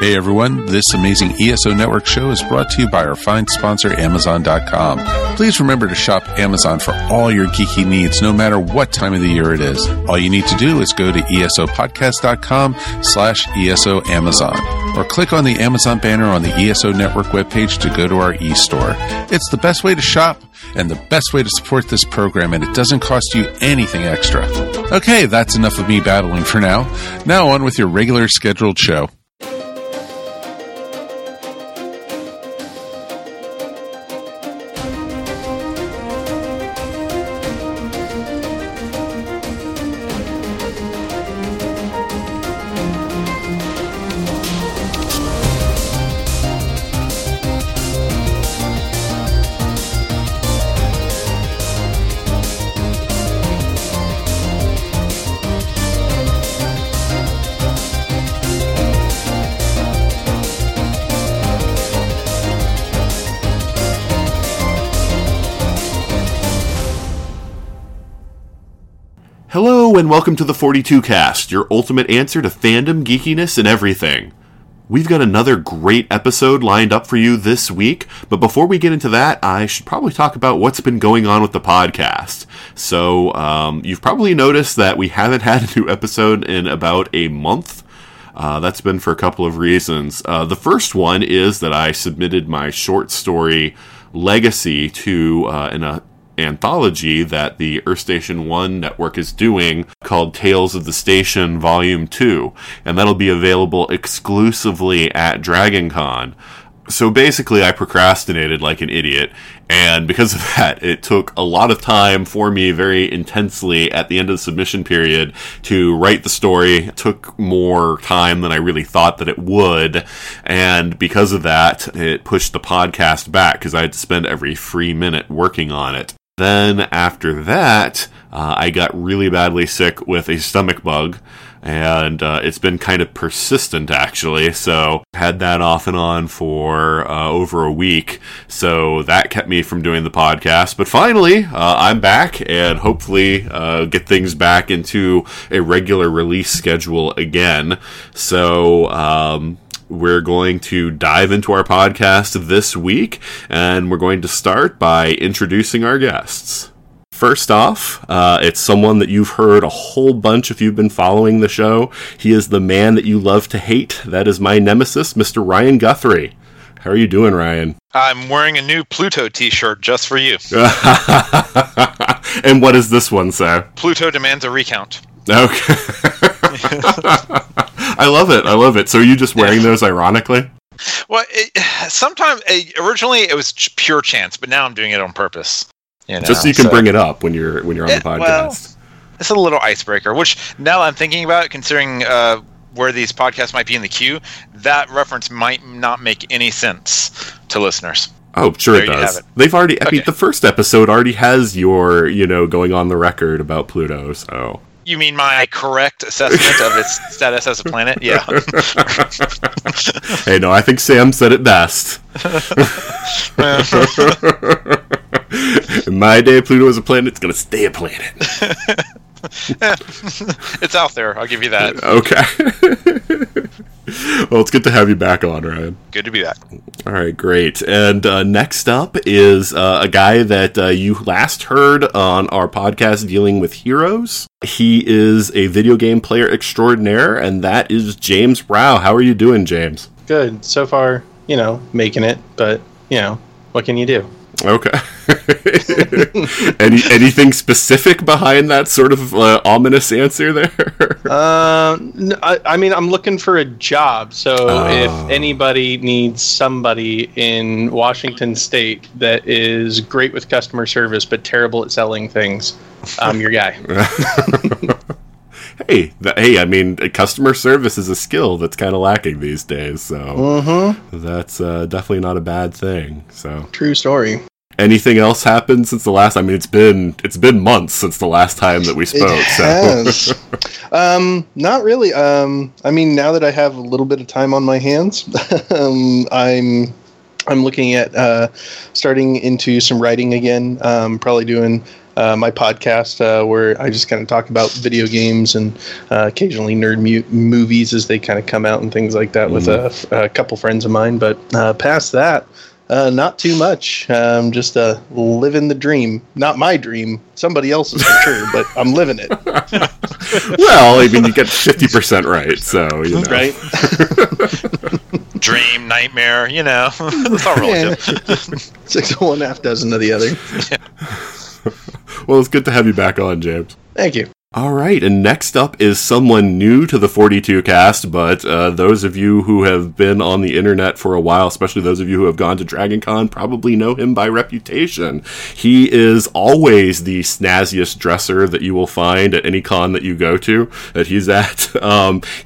Hey everyone, this amazing ESO Network show is brought to you by our fine sponsor, Amazon.com. Please remember to shop Amazon for all your geeky needs, no matter what time of the year it is. All you need to do is go to ESOPodcast.com/ESO Amazon or click on the Amazon banner on the ESO Network webpage to go to our e-store. It's the best way to shop and the best way to support this program, and it doesn't cost you anything extra. Okay, that's enough of me babbling for now. Now on with your regular scheduled show. And welcome to the 42cast, your ultimate answer to fandom, geekiness, and everything. We've got another great episode lined up for you this week, but before we get into that, I should probably talk about what's been going on with the podcast. So, you've probably noticed that we haven't had a new episode in about a month. That's been for a couple of reasons. The first one is that I submitted my short story, Legacy, to an anthology that the Earth Station 1 network is doing called Tales of the Station Volume 2, and that'll be available exclusively at DragonCon. So basically, I procrastinated like an idiot, and because of that, it took a lot of time for me very intensely at the end of the submission period to write the story. It took more time than I really thought that it would, and because of that, it pushed the podcast back because I had to spend every free minute working on it. Then after that, I got really badly sick with a stomach bug, and it's been kind of persistent actually, so had that off and on for over a week, so that kept me from doing the podcast. But finally, I'm back, and hopefully get things back into a regular release schedule again. So, we're going to dive into our podcast this week, and we're going to start by introducing our guests. First off, it's someone that you've heard a whole bunch if you've been following the show. He is the man that you love to hate. That is my nemesis, Mr. Ryan Guthrie. How are you doing, Ryan? I'm wearing a new Pluto t-shirt just for you. And what does this one say? Pluto demands a recount. Okay. I love it. So are you just wearing those ironically? Well, originally it was pure chance, but now I'm doing it on purpose. You know, just so you can bring it up when you're on the podcast. Well, it's a little icebreaker, which now that I'm thinking about it, considering where these podcasts might be in the queue, that reference might not make any sense to listeners. Oh, sure there it does. They've already, I mean, the first episode already has your, going on the record about Pluto, so... You mean my correct assessment of its status as a planet? Yeah. Hey, no, I think Sam said it best. In my day, Pluto is a planet. It's going to stay a planet. It's out there. I'll give you that. Okay. Well, it's good to have you back on, Ryan. Good to be back. All right, great. And next up is a guy that you last heard on our podcast dealing with heroes. He is a video game player extraordinaire, and that is James Rao. How are you doing, James? Good. So far, making it, but, what can you do? Okay. Anything specific behind that sort of ominous answer there? I'm looking for a job, so if anybody needs somebody in Washington State that is great with customer service but terrible at selling things, I'm your guy. Customer service is a skill that's kind of lacking these days, so that's definitely not a bad thing. So true story. Anything else happened since the last? I mean, it's been months since the last time that we spoke. It has. So. Not really. Now that I have a little bit of time on my hands, I'm looking at starting into some writing again. Probably doing my podcast where I just kind of talk about video games and occasionally nerd movies as they kind of come out and things like that with a couple friends of mine. But past that, not too much. Just living the dream. Not my dream. Somebody else's for sure, but I'm living it. Well, I mean, you get 50% right, so, you know. Right? Dream, nightmare, you know. It's all relative. It's like one half dozen of the other. Yeah. Well, it's good to have you back on, James. Thank you. All right, and next up is someone new to the 42cast, but those of you who have been on the internet for a while, especially those of you who have gone to DragonCon, probably know him by reputation. He is always the snazziest dresser that you will find at any con that you go to, that he's at.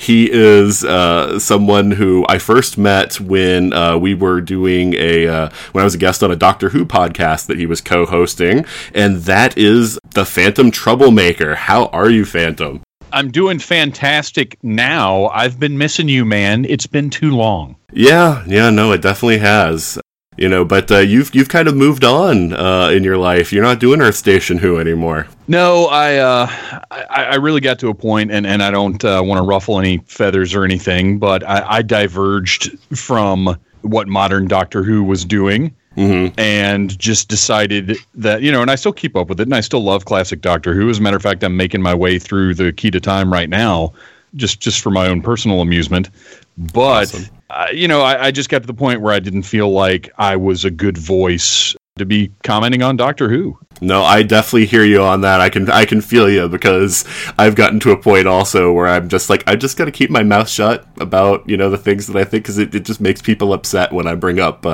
He is someone who I first met when we were doing when I was a guest on a Doctor Who podcast that he was co-hosting, and that is The Phantom Troublemaker. How are you, Phantom? I'm doing fantastic now. I've been missing you, man. It's been too long. Yeah, no, it definitely has. You know, but you've kind of moved on in your life. You're not doing Earth Station Who anymore. No, I really got to a point, and I don't want to ruffle any feathers or anything, but I diverged from what modern Doctor Who was doing. Mm-hmm. And just decided that, you know, and I still keep up with it, and I still love classic Doctor Who. As a matter of fact, I'm making my way through the Key to Time right now, just for my own personal amusement. But, awesome. You know, I just got to the point where I didn't feel like I was a good voice to be commenting on Doctor Who. No, I definitely hear you on that. I can feel you, because I've gotten to a point also where I'm just like, I just got to keep my mouth shut about, you know, the things that I think, because it just makes people upset when I bring up,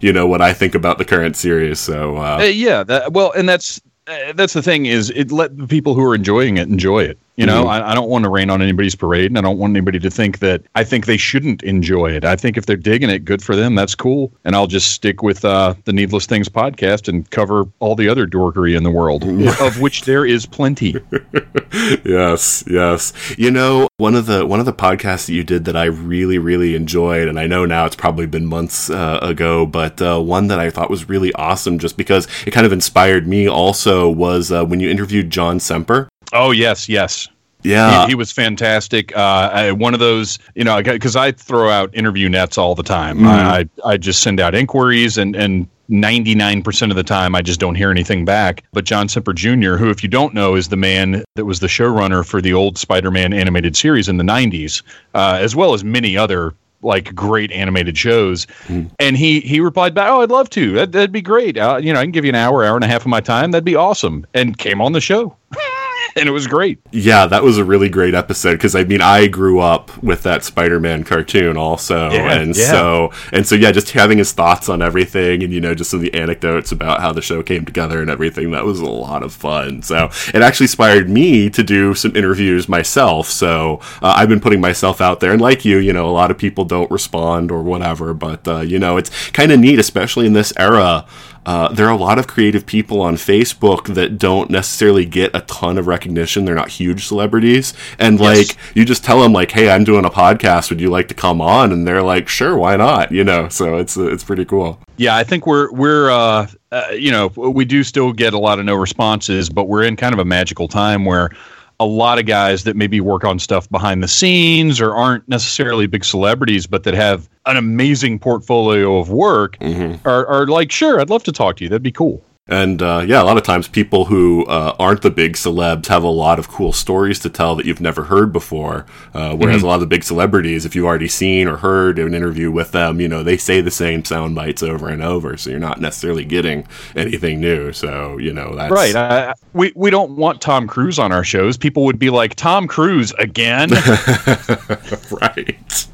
you know, what I think about the current series. So yeah, well, and that's the thing is, it let the people who are enjoying it enjoy it. You know, I don't want to rain on anybody's parade, and I don't want anybody to think that I think they shouldn't enjoy it. I think if they're digging it, good for them. That's cool. And I'll just stick with the Needless Things podcast and cover all the other dorkery in the world, of which there is plenty. Yes. You know, one of the podcasts that you did that I really, really enjoyed, and I know now it's probably been months ago, but one that I thought was really awesome just because it kind of inspired me also was when you interviewed John Semper. Oh, yes. Yeah. He was fantastic. One of those, you know, because I throw out interview nets all the time. Mm-hmm. I just send out inquiries, and 99% of the time I just don't hear anything back. But John Semper Jr., who, if you don't know, is the man that was the showrunner for the old Spider-Man animated series in the 90s, as well as many other like great animated shows. And he replied back, I'd love to. That'd be great. You know, I can give you an hour and a half of my time. That'd be awesome. And came on the show. And it was great. Yeah, that was a really great episode, because I mean, I grew up with that Spider-Man cartoon also, so just having his thoughts on everything, and you know, just some of the anecdotes about how the show came together and everything. That was a lot of fun. So it actually inspired me to do some interviews myself. So I've been putting myself out there, and like you know, a lot of people don't respond or whatever, but you know, it's kind of neat, especially in this era. There are a lot of creative people on Facebook that don't necessarily get a ton of recognition. They're not huge celebrities. And, you just tell them, like, hey, I'm doing a podcast. Would you like to come on? And they're like, sure, why not? You know, so it's pretty cool. Yeah, I think we're you know, we do still get a lot of no responses, but we're in kind of a magical time where a lot of guys that maybe work on stuff behind the scenes or aren't necessarily big celebrities, but that have an amazing portfolio of work are like, sure, I'd love to talk to you. That'd be cool. And, a lot of times people who aren't the big celebs have a lot of cool stories to tell that you've never heard before, whereas a lot of the big celebrities, if you've already seen or heard an interview with them, you know, they say the same sound bites over and over, so you're not necessarily getting anything new, so, you know, that's... Right, we don't want Tom Cruise on our shows. People would be like, Tom Cruise again? Right.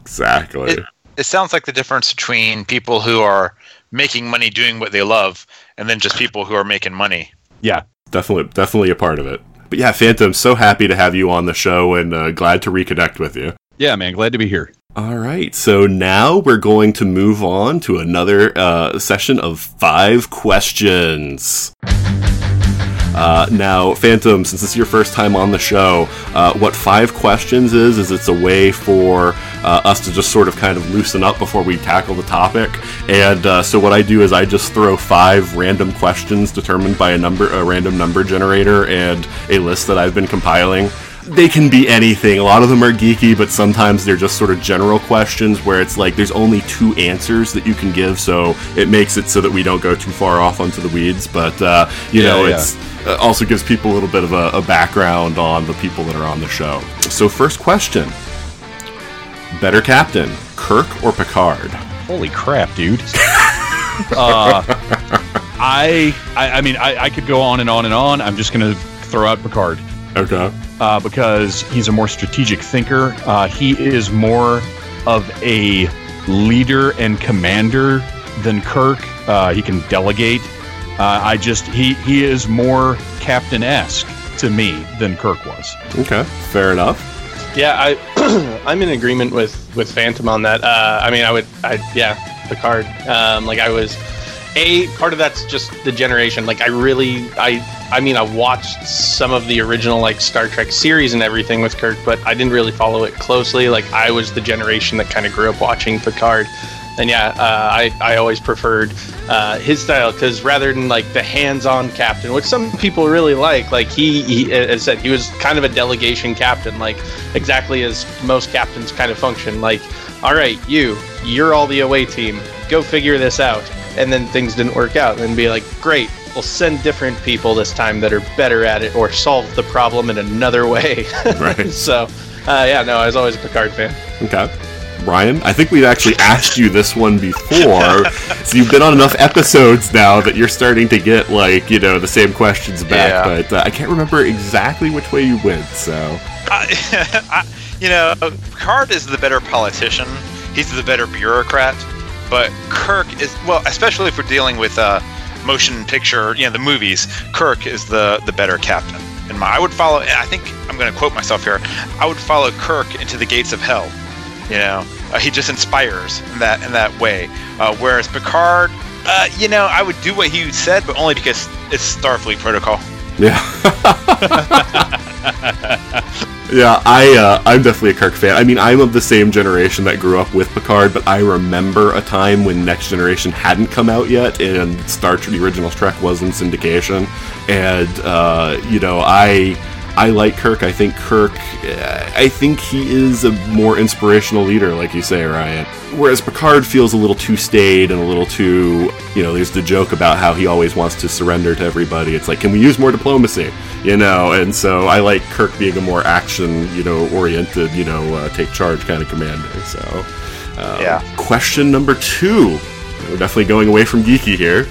Exactly. It sounds like the difference between people who are making money doing what they love, and then just people who are making money. Yeah, definitely a part of it. But yeah, Phantom, so happy to have you on the show, and glad to reconnect with you. Yeah, man, glad to be here. All right, so now we're going to move on to another session of 5 questions. Now, Phantom, since this is your first time on the show, what 5 questions is it's a way for us to just sort of kind of loosen up before we tackle the topic. And so what I do is I just throw 5 random questions determined by a random number generator and a list that I've been compiling. They can be anything. A lot of them are geeky, but sometimes they're just sort of general questions where it's like there's only 2 answers that you can give, so it makes it so that we don't go too far off onto the weeds. But, it's also gives people a little bit of a background on the people that are on the show. So first question. Better captain, Kirk or Picard? Holy crap, dude. I could go on and on and on. I'm just going to throw out Picard. Okay. Because he's a more strategic thinker. He is more of a leader and commander than Kirk. He can delegate. He is more captain-esque to me than Kirk was. Okay, fair enough. Yeah, I'm in agreement with Phantom on that. Picard. Part of that's just the generation. I watched some of the original Star Trek series and everything with Kirk, but I didn't really follow it closely. I was the generation that kind of grew up watching Picard, and I always preferred his style, because rather than the hands-on captain, which some people really like he as said, he was kind of a delegation captain, exactly as most captains kind of function. All right, you're all the away team. Go figure this out. And then things didn't work out, and be great, we'll send different people this time that are better at it, or solve the problem in another way. Right. So, I was always a Picard fan. Okay. Ryan, I think we've actually asked you this one before, so you've been on enough episodes now that you're starting to get, the same questions back, but I can't remember exactly which way you went, so... Picard is the better politician, he's the better bureaucrat, but Kirk is, especially if we're dealing with motion picture, the movies, Kirk is the better captain. And I think I'm going to quote myself here, I would follow Kirk into the gates of hell. He just inspires in that way. Whereas Picard, I would do what he said, but only because it's Starfleet protocol. Yeah. Yeah, I'm definitely a Kirk fan. I'm of the same generation that grew up with Picard, but I remember a time when Next Generation hadn't come out yet, and Star Trek, the original Trek, was in syndication. And, I like Kirk. I think he is a more inspirational leader, like you say, Ryan. Whereas Picard feels a little too staid and a little too, there's the joke about how he always wants to surrender to everybody. It's can we use more diplomacy? And so I like Kirk being a more action, oriented, take charge kind of commander. So, Question number 2. We're definitely going away from geeky here.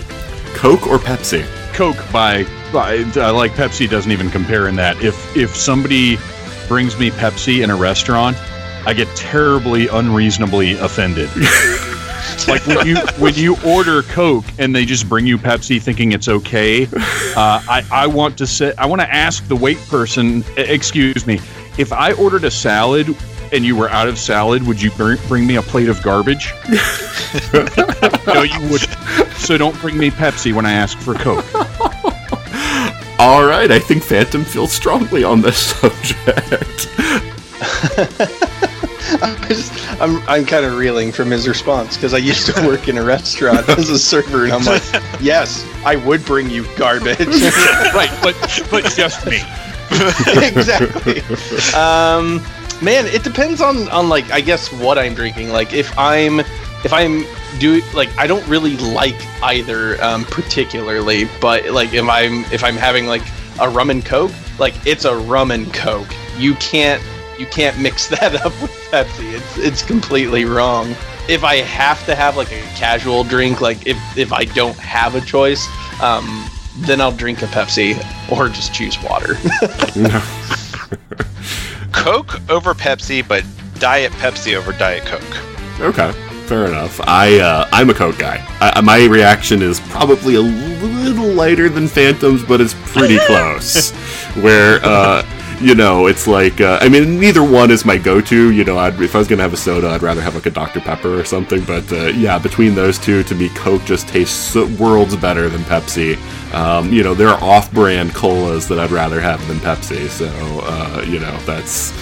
Coke or Pepsi? Coke by Pepsi doesn't even compare in that. If somebody brings me Pepsi in a restaurant, I get terribly, unreasonably offended. When you order Coke and they just bring you Pepsi thinking it's okay, I want to ask the wait person, excuse me, if I ordered a salad and you were out of salad, would you bring me a plate of garbage? No, you wouldn't. So don't bring me Pepsi when I ask for Coke. All right, I think Phantom feels strongly on this subject. I'm kind of reeling from his response, because I used to work in a restaurant as a server, and I'm like, yes, I would bring you garbage. Right, but just me. Exactly. Man, it depends on I guess what I'm drinking. If I'm I don't really like either particularly, but if I'm having a rum and Coke, it's a rum and Coke. You can't mix that up with Pepsi. It's completely wrong. If I have to have a casual drink, if I don't have a choice, then I'll drink a Pepsi or just choose water. Coke over Pepsi, but Diet Pepsi over Diet Coke. Okay. Fair enough. I'm a Coke guy. My reaction is probably a little lighter than Phantom's, but it's pretty close. Where, it's neither one is my go-to. If I was going to have a soda, I'd rather have a Dr. Pepper or something. But, between those two, to me, Coke just tastes worlds better than Pepsi. There are off-brand colas that I'd rather have than Pepsi. So, that's...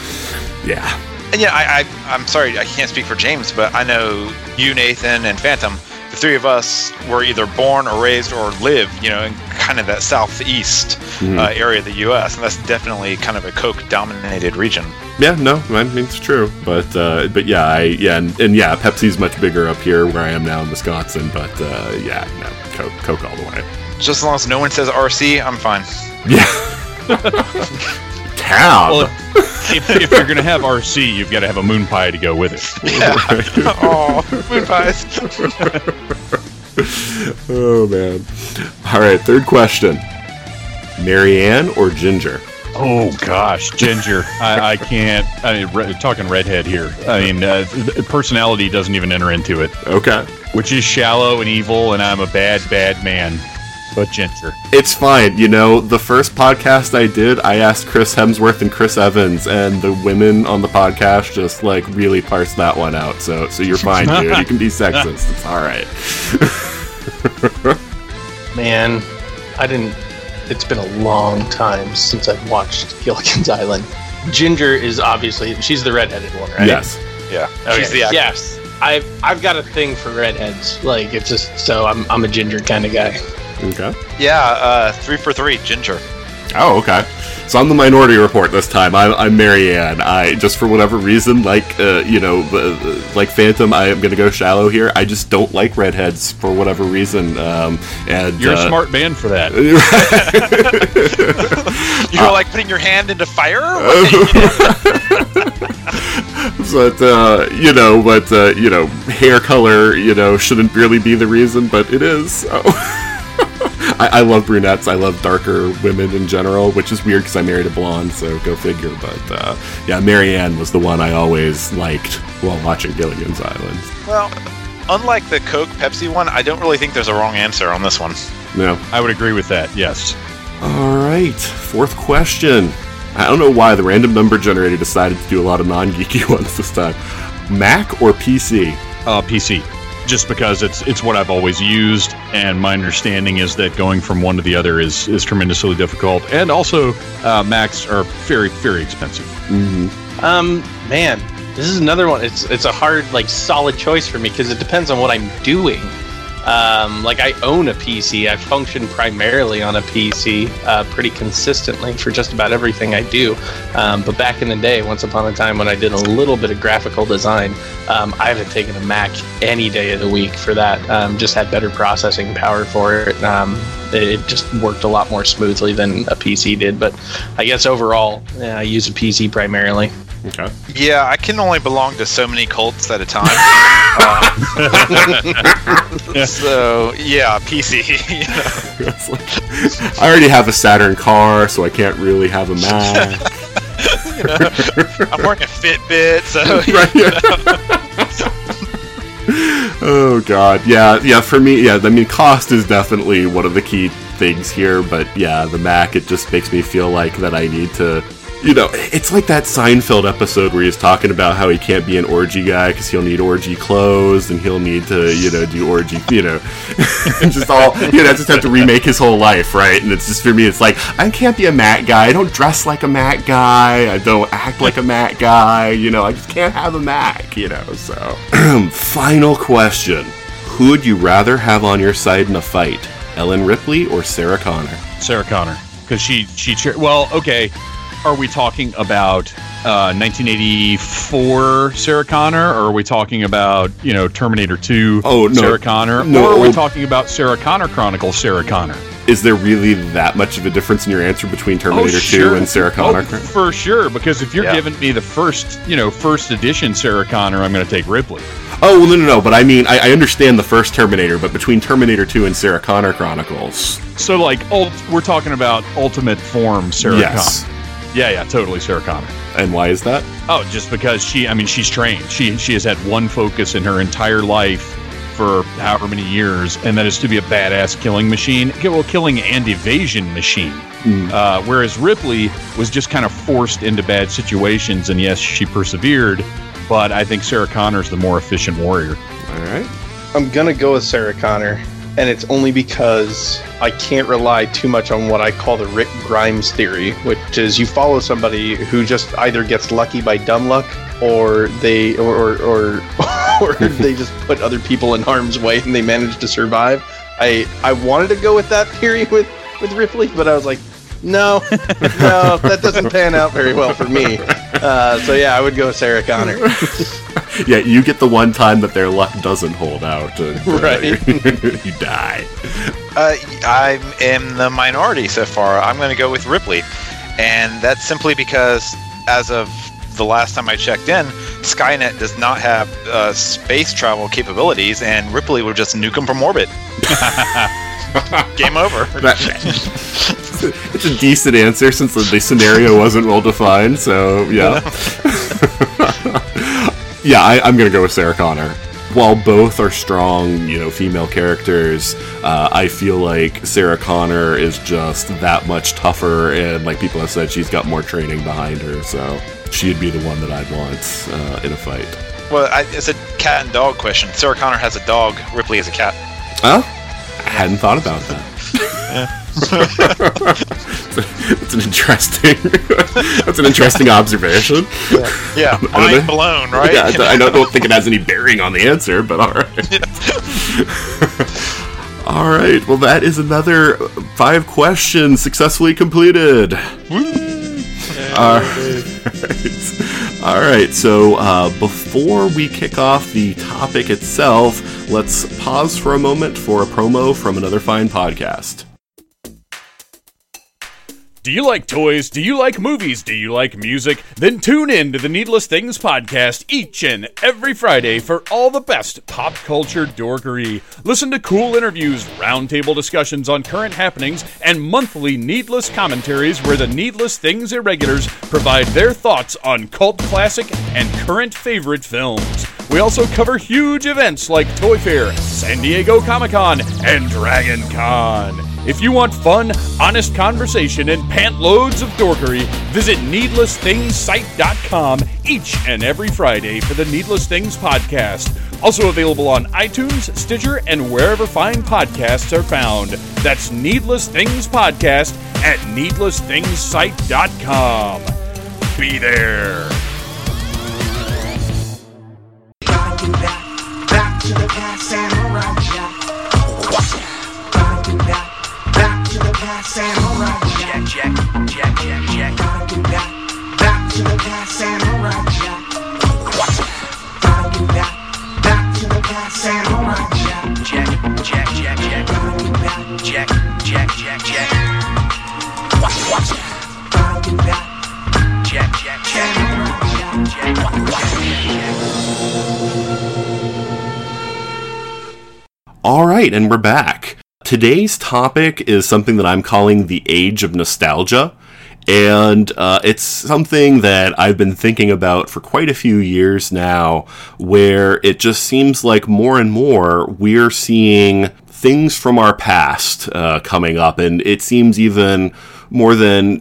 Yeah. And yeah, I'm sorry, I can't speak for James, but I know you, Nathan, and Phantom, the three of us were either born or raised or lived, you know, in kind of that southeast area of the U.S., and that's definitely kind of a Coke-dominated region. Yeah, no, I mean, it's true, but yeah, and Pepsi's much bigger up here where I am now in Wisconsin, but yeah, no, Coke all the way. Just as long as no one says RC, I'm fine. Yeah. Tab. Well, if you're gonna have RC, you've got to have a moon pie to go with it. Yeah. Oh, moon pies. Oh man. All right, third question: Marianne or Ginger? Oh gosh, Ginger. I can't. I mean, talking redhead here. I mean, personality doesn't even enter into it. Okay. Which is shallow and evil, and I'm a bad man. But Ginger. It's fine. You know, the first podcast I did, I asked Chris Hemsworth and Chris Evans, and the women on the podcast just, like, really parsed that one out. So you're fine, dude. You can be sexist. It's all right. Man, it's been a long time since I've watched Gilligan's Island. Ginger is obviously... She's the redheaded one, right? Yes. Yeah. Okay. She's the actress. Yes. I've got a thing for redheads. Like, it's just... So I'm a Ginger kind of guy. Okay. Yeah, 3 for 3, Ginger. Oh, okay. So I'm the minority report this time. I'm Marianne. I just for whatever reason, like Phantom, I am gonna go shallow here. I just don't like redheads for whatever reason. And you're a smart man for that. You're like putting your hand into fire. But hair color, shouldn't really be the reason, but it is. So. I love brunettes. I love darker women in general, which is weird because I married a blonde, so go figure. But yeah, Marianne was the one I always liked while watching Gilligan's Island. Well, unlike the Coke Pepsi one, I don't really think there's a wrong answer on this one. No, I would agree with that. Yes. All right. Fourth question. I don't know why the random number generator decided to do a lot of non-geeky ones this time. Mac or PC? PC. Just because it's what I've always used, and my understanding is that going from one to the other is tremendously difficult, and also Macs are very, very expensive. Mm-hmm. Man, this is another one. It's a hard, like, solid choice for me because it depends on what I'm doing. Like, I own a PC. I function primarily on a PC pretty consistently for just about everything I do. But back in the day, once upon a time when I did a little bit of graphical design, I haven't taken a Mac any day of the week for that. Just had better processing power for it. It just worked a lot more smoothly than a PC did. But I guess overall, I use a PC primarily. Okay. Yeah, I can only belong to so many cults at a time. So, yeah, PC. You know. I already have a Saturn car, so I can't really have a Mac. You know, I'm wearing a Fitbit, so... Oh, God. Yeah, for me, I mean, cost is definitely one of the key things here, but yeah, the Mac, it just makes me feel like that I need to... You know, it's like that Seinfeld episode where he's talking about how he can't be an orgy guy because he'll need orgy clothes and he'll need to, do orgy, just have to remake his whole life, right? And it's just, for me, it's like, I can't be a Matt guy. I don't dress like a Matt guy. I don't act like a Matt guy. I just can't have a Mac, so. Final question. Who would you rather have on your side in a fight? Ellen Ripley or Sarah Connor? Sarah Connor. Because well, okay. Are we talking about 1984 Sarah Connor, or are we talking about Terminator 2 Sarah Connor, or are we talking about Sarah Connor Chronicles Sarah Connor? Is there really that much of a difference in your answer between Terminator 2 and Sarah Connor? Oh, for sure, because if you're giving me the first edition Sarah Connor, I'm going to take Ripley. Oh, well, no, but I mean, I understand the first Terminator, but between Terminator 2 and Sarah Connor Chronicles. So, like, we're talking about ultimate form Sarah Connor. Yeah, totally Sarah Connor. And why is that? Oh, just because she's trained. She has had one focus in her entire life for however many years, and that is to be a badass killing machine. Well, killing and evasion machine. Whereas Ripley was just kind of forced into bad situations, and yes, she persevered, but I think Sarah Connor's the more efficient warrior. All right. I'm going to go with Sarah Connor. and it's only because I can't rely too much on what I call the Rick Grimes theory, which is you follow somebody who just either gets lucky by dumb luck, or they or they just put other people in harm's way and they manage to survive. I wanted to go with that theory with Ripley, but I was like, no, that doesn't pan out very well for me. So yeah, I would go with Sarah Connor. Yeah, you get the one time that their luck doesn't hold out. Right. You die. I'm in the minority so far. I'm going to go with Ripley. And that's simply because as of the last time I checked in, Skynet does not have space travel capabilities, and Ripley would just nuke them from orbit. Game over. It's a decent answer since the scenario wasn't well defined, so yeah. Yeah, I'm going to go with Sarah Connor. While both are strong, female characters, I feel like Sarah Connor is just that much tougher, and like people have said, she's got more training behind her, so she'd be the one that I'd want in a fight. Well, it's a cat and dog question. Sarah Connor has a dog, Ripley is a cat. Oh, I hadn't thought about that. That's an interesting observation. Yeah. Mind blown, right? Yeah, I don't think it has any bearing on the answer, but all right. Yeah. All right. Well, that is another 5 questions successfully completed. Woo! All right. So before we kick off the topic itself, let's pause for a moment for a promo from another fine podcast. Do you like toys? Do you like movies? Do you like music? Then tune in to the Needless Things podcast each and every Friday for all the best pop culture dorkery. Listen to cool interviews, roundtable discussions on current happenings, and monthly needless commentaries where the Needless Things irregulars provide their thoughts on cult classic and current favorite films. We also cover huge events like Toy Fair, San Diego Comic-Con, and DragonCon. If you want fun, honest conversation, and pant loads of dorkery, visit needlessthingssite.com each and every Friday for the Needless Things podcast. Also available on iTunes, Stitcher, and wherever fine podcasts are found. That's Needless Things Podcast at needlessthingssite.com. Be there. Back to the past and All right, and we're back. Today's topic is something that I'm calling the Age of Nostalgia, and it's something that I've been thinking about for quite a few years now, where it just seems like more and more we're seeing things from our past coming up, and it seems even more than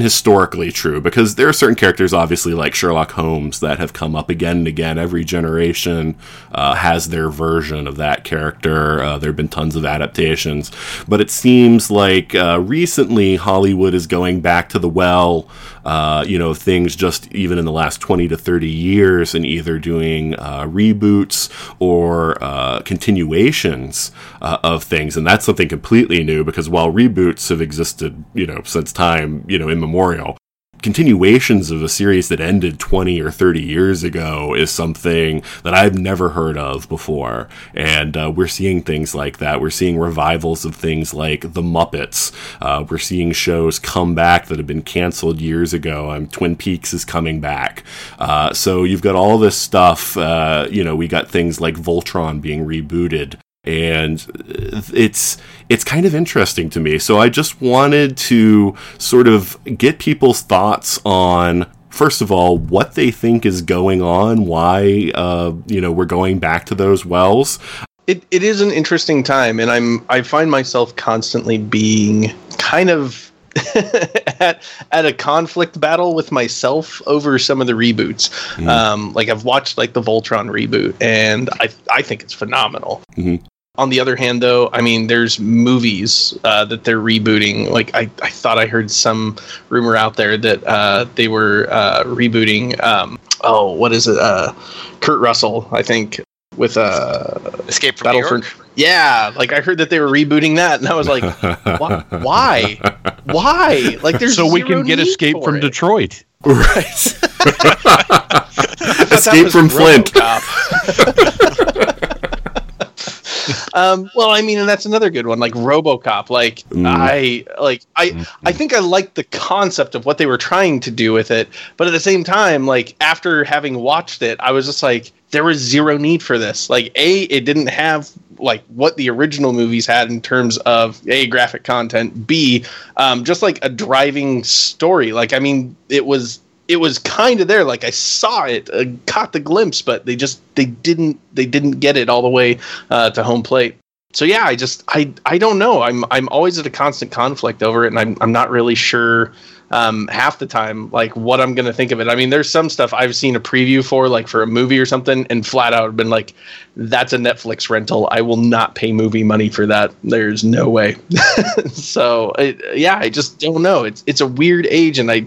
historically true, because there are certain characters, obviously, like Sherlock Holmes, that have come up again and again. Every generation has their version of that character. There have been tons of adaptations. But it seems like recently Hollywood is going back to the well, things just even in the last 20 to 30 years, and either doing reboots or continuations of things. And that's something completely new, because while reboots have existed since time, immemorial, continuations of a series that ended 20 or 30 years ago is something that I've never heard of before. And we're seeing things like that. We're seeing revivals of things like The Muppets. We're seeing shows come back that have been canceled years ago. Twin Peaks is coming back. So you've got all this stuff. We got things like Voltron being rebooted. And it's kind of interesting to me. So I just wanted to sort of get people's thoughts on, first of all, what they think is going on, why we're going back to those wells. It is an interesting time, and I find myself constantly being kind of at a conflict battle with myself over some of the reboots. Mm-hmm. I've watched the Voltron reboot, and I think it's phenomenal. Mm-hmm. On the other hand, though, I mean, there's movies that they're rebooting. Like, I thought I heard some rumor out there that they were rebooting. What is it? Kurt Russell, I think, with Escape from New York. Yeah, like I heard that they were rebooting that, and I was like, why? Why? Like, there's so we can get Escape from Detroit, right? Escape from Flint. Well, I mean, and that's another good one, like RoboCop. Like I think I liked the concept of what they were trying to do with it, but at the same time, like after having watched it, I was just like, there was zero need for this. Like, A, it didn't have like what the original movies had in terms of A, graphic content, B, just like a driving story. Like, I mean, it was kind of there. Like, I saw it, caught the glimpse, but they didn't get it all the way to home plate. So yeah, I don't know. I'm always at a constant conflict over it, and I'm not really sure half the time like what I'm gonna think of it. I mean, there's some stuff I've seen a preview for, like for a movie or something, and flat out been like, that's a Netflix rental. I will not pay movie money for that. There's no way. So I just don't know. It's a weird age, and I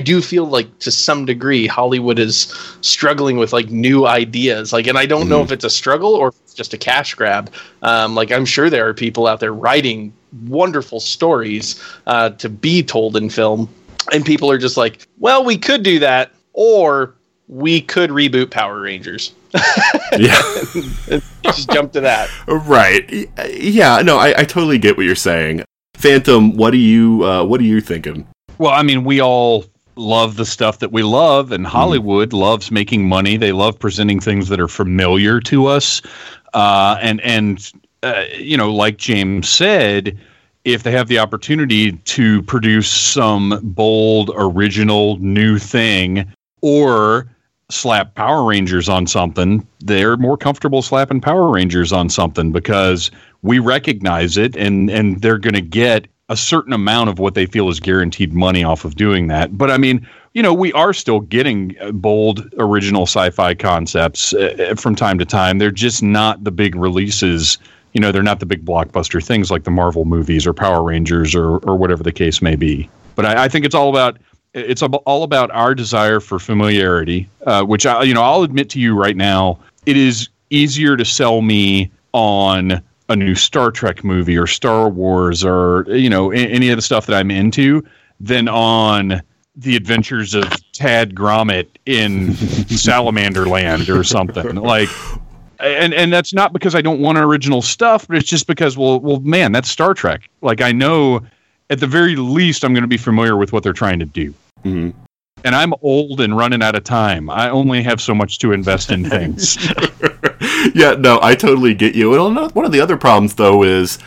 do feel like to some degree Hollywood is struggling with like new ideas. Like, and I don't know if it's a struggle or if it's just a cash grab. Like, I'm sure there are people out there writing wonderful stories to be told in film, and people are just like, well, we could do that, or we could reboot Power Rangers. Yeah. Just jump to that. Right. Yeah, no, I totally get what you're saying. Phantom, what are you thinking? Well, I mean, we all love the stuff that we love, and Hollywood loves making money. They love presenting things that are familiar to us. You know, like James said, if they have the opportunity to produce some bold, original, new thing, or slap Power Rangers on something, they're more comfortable slapping Power Rangers on something because we recognize it, and they're going to get a certain amount of what they feel is guaranteed money off of doing that. But I mean, you know, we are still getting bold, original sci-fi concepts from time to time. They're just not the big releases. You know, they're not the big blockbuster things like the Marvel movies or Power Rangers or whatever the case may be. But I think it's all about our desire for familiarity, which I'll admit to you right now, it is easier to sell me on a new Star Trek movie or Star Wars or, you know, any of the stuff that I'm into than on the adventures of Tad Grommet in Salamander Land or something like. And that's not because I don't want original stuff, but it's just because, well, man, that's Star Trek. Like, I know at the very least I'm going to be familiar with what they're trying to do. Mm-hmm. And I'm old and running out of time. I only have so much to invest in things. Yeah, no, I totally get you. And one of the other problems, though, is,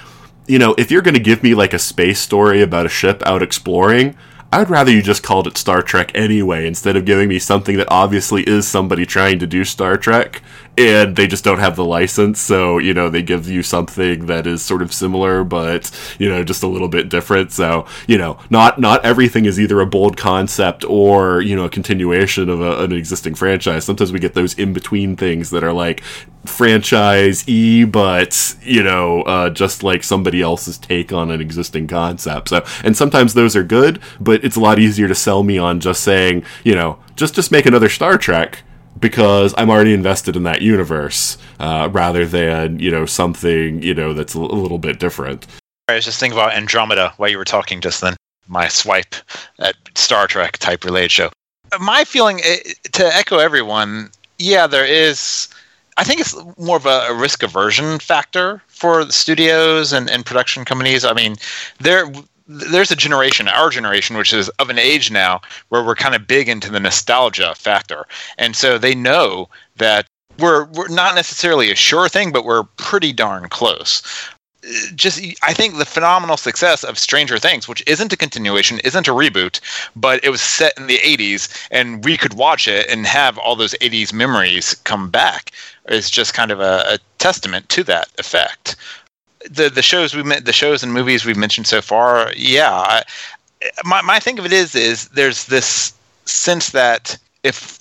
you know, if you're going to give me like a space story about a ship out exploring, I'd rather you just called it Star Trek anyway, instead of giving me something that obviously is somebody trying to do Star Trek, and they just don't have the license, so, you know, they give you something that is sort of similar, but, you know, just a little bit different. So, you know, not everything is either a bold concept or, you know, a continuation of an existing franchise. Sometimes we get those in-between things that are like franchise-y, but, you know, just like somebody else's take on an existing concept. So, and sometimes those are good, but it's a lot easier to sell me on just saying, you know, just make another Star Trek because I'm already invested in that universe, rather than, you know, something, you know, that's a little bit different. I was just thinking about Andromeda while you were talking just then. My swipe at Star Trek type related show. My feeling, to echo everyone, yeah, there is. I think it's more of a risk aversion factor for the studios and production companies. I mean, there's a generation, our generation, which is of an age now where we're kind of big into the nostalgia factor. And so they know that we're not necessarily a sure thing, but we're pretty darn close. Just, I think the phenomenal success of Stranger Things, which isn't a continuation, isn't a reboot, but it was set in the 80s, and we could watch it and have all those 80s memories come back, is just kind of a testament to that effect. The shows and movies we've mentioned so far, yeah. My thing of it is there's this sense that if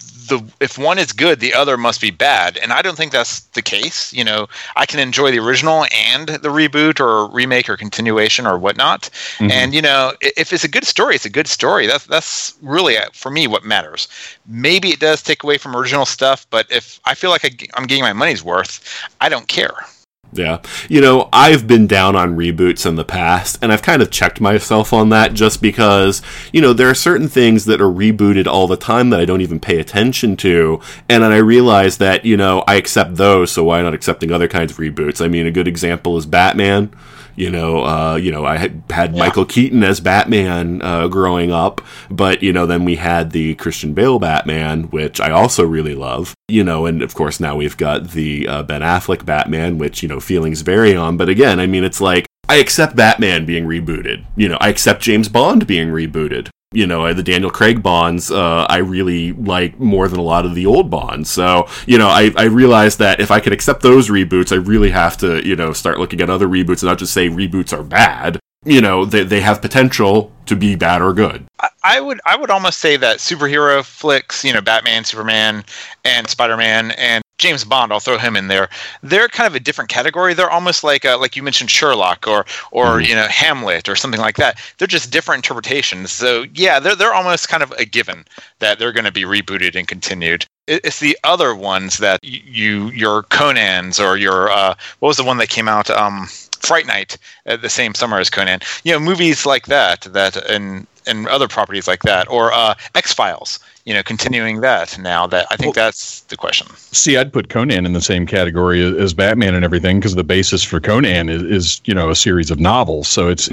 if one is good, the other must be bad, and I don't think that's the case. You know, I can enjoy the original and the reboot or remake or continuation or whatnot. Mm-hmm. And you know, if it's a good story, it's a good story. That's really for me what matters. Maybe it does take away from original stuff, but if I feel like I'm getting my money's worth, I don't care. Yeah. You know, I've been down on reboots in the past, and I've kind of checked myself on that just because, you know, there are certain things that are rebooted all the time that I don't even pay attention to, and then I realize that, you know, I accept those, so why not accepting other kinds of reboots? I mean, a good example is Batman. You know, I had Michael Keaton as Batman growing up, but, you know, then we had the Christian Bale Batman, which I also really love, you know, and of course now we've got the Ben Affleck Batman, which, you know, feelings vary on. But again, I mean, it's like, I accept Batman being rebooted, you know, I accept James Bond being rebooted. You know, the Daniel Craig Bonds, I really like more than a lot of the old Bonds. So, you know, I realized that if I could accept those reboots, I really have to, you know, start looking at other reboots and not just say reboots are bad. You know, they have potential to be bad or good. I would almost say that superhero flicks, you know, Batman, Superman, and Spider-Man, and James Bond, I'll throw him in there. They're kind of a different category. They're almost like you mentioned Sherlock or you know, Hamlet or something like that. They're just different interpretations. So yeah, they're almost kind of a given that they're going to be rebooted and continued. It's the other ones that your Conans or your what was the one that came out Fright Night the same summer as Conan. You know, movies like that and other properties like that, or X-Files. You know, continuing that now that I think that's the question. See, I'd put Conan in the same category as Batman and everything, because the basis for Conan is, you know, a series of novels. So it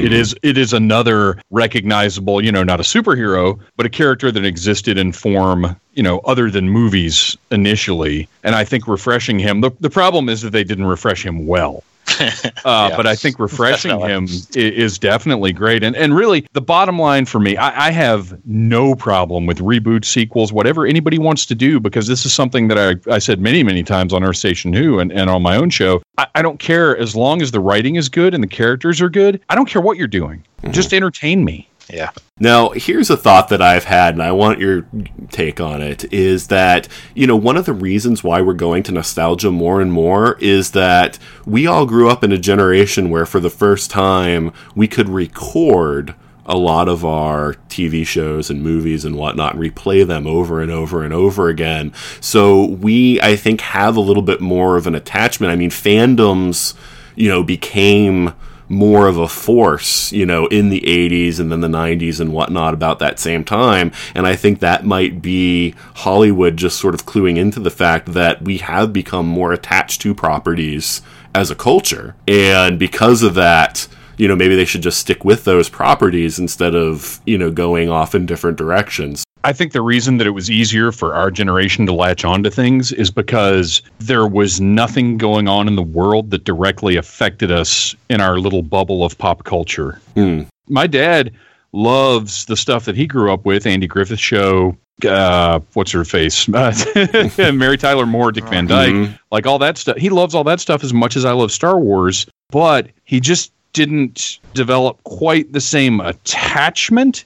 is another recognizable, you know, not a superhero, but a character that existed in form, you know, other than movies initially. And I think refreshing him, the problem is that they didn't refresh him well. Yeah. But I think refreshing him is definitely great. And really, the bottom line for me, I have no problem with reboot, sequels, whatever anybody wants to do, because this is something that I said many, many times on Earth Station Who and on my own show. I don't care, as long as the writing is good and the characters are good. I don't care what you're doing. Mm-hmm. Just entertain me. Yeah. Now, here's a thought that I've had, and I want your take on it, is that, you know, one of the reasons why we're going to nostalgia more and more is that we all grew up in a generation where, for the first time, we could record a lot of our TV shows and movies and whatnot and replay them over and over and over again. So we, I think, have a little bit more of an attachment. I mean, fandoms, you know, became more of a force, you know, in the 80s and then the 90s and whatnot about that same time. And I think that might be Hollywood just sort of cluing into the fact that we have become more attached to properties as a culture. And because of that, you know, maybe they should just stick with those properties instead of, you know, going off in different directions. I think the reason that it was easier for our generation to latch onto things is because there was nothing going on in the world that directly affected us in our little bubble of pop culture. Mm. My dad loves the stuff that he grew up with, Andy Griffith Show, what's her face? Mary Tyler Moore, Dick Van Dyke, like all that stuff. He loves all that stuff as much as I love Star Wars, but he just didn't develop quite the same attachment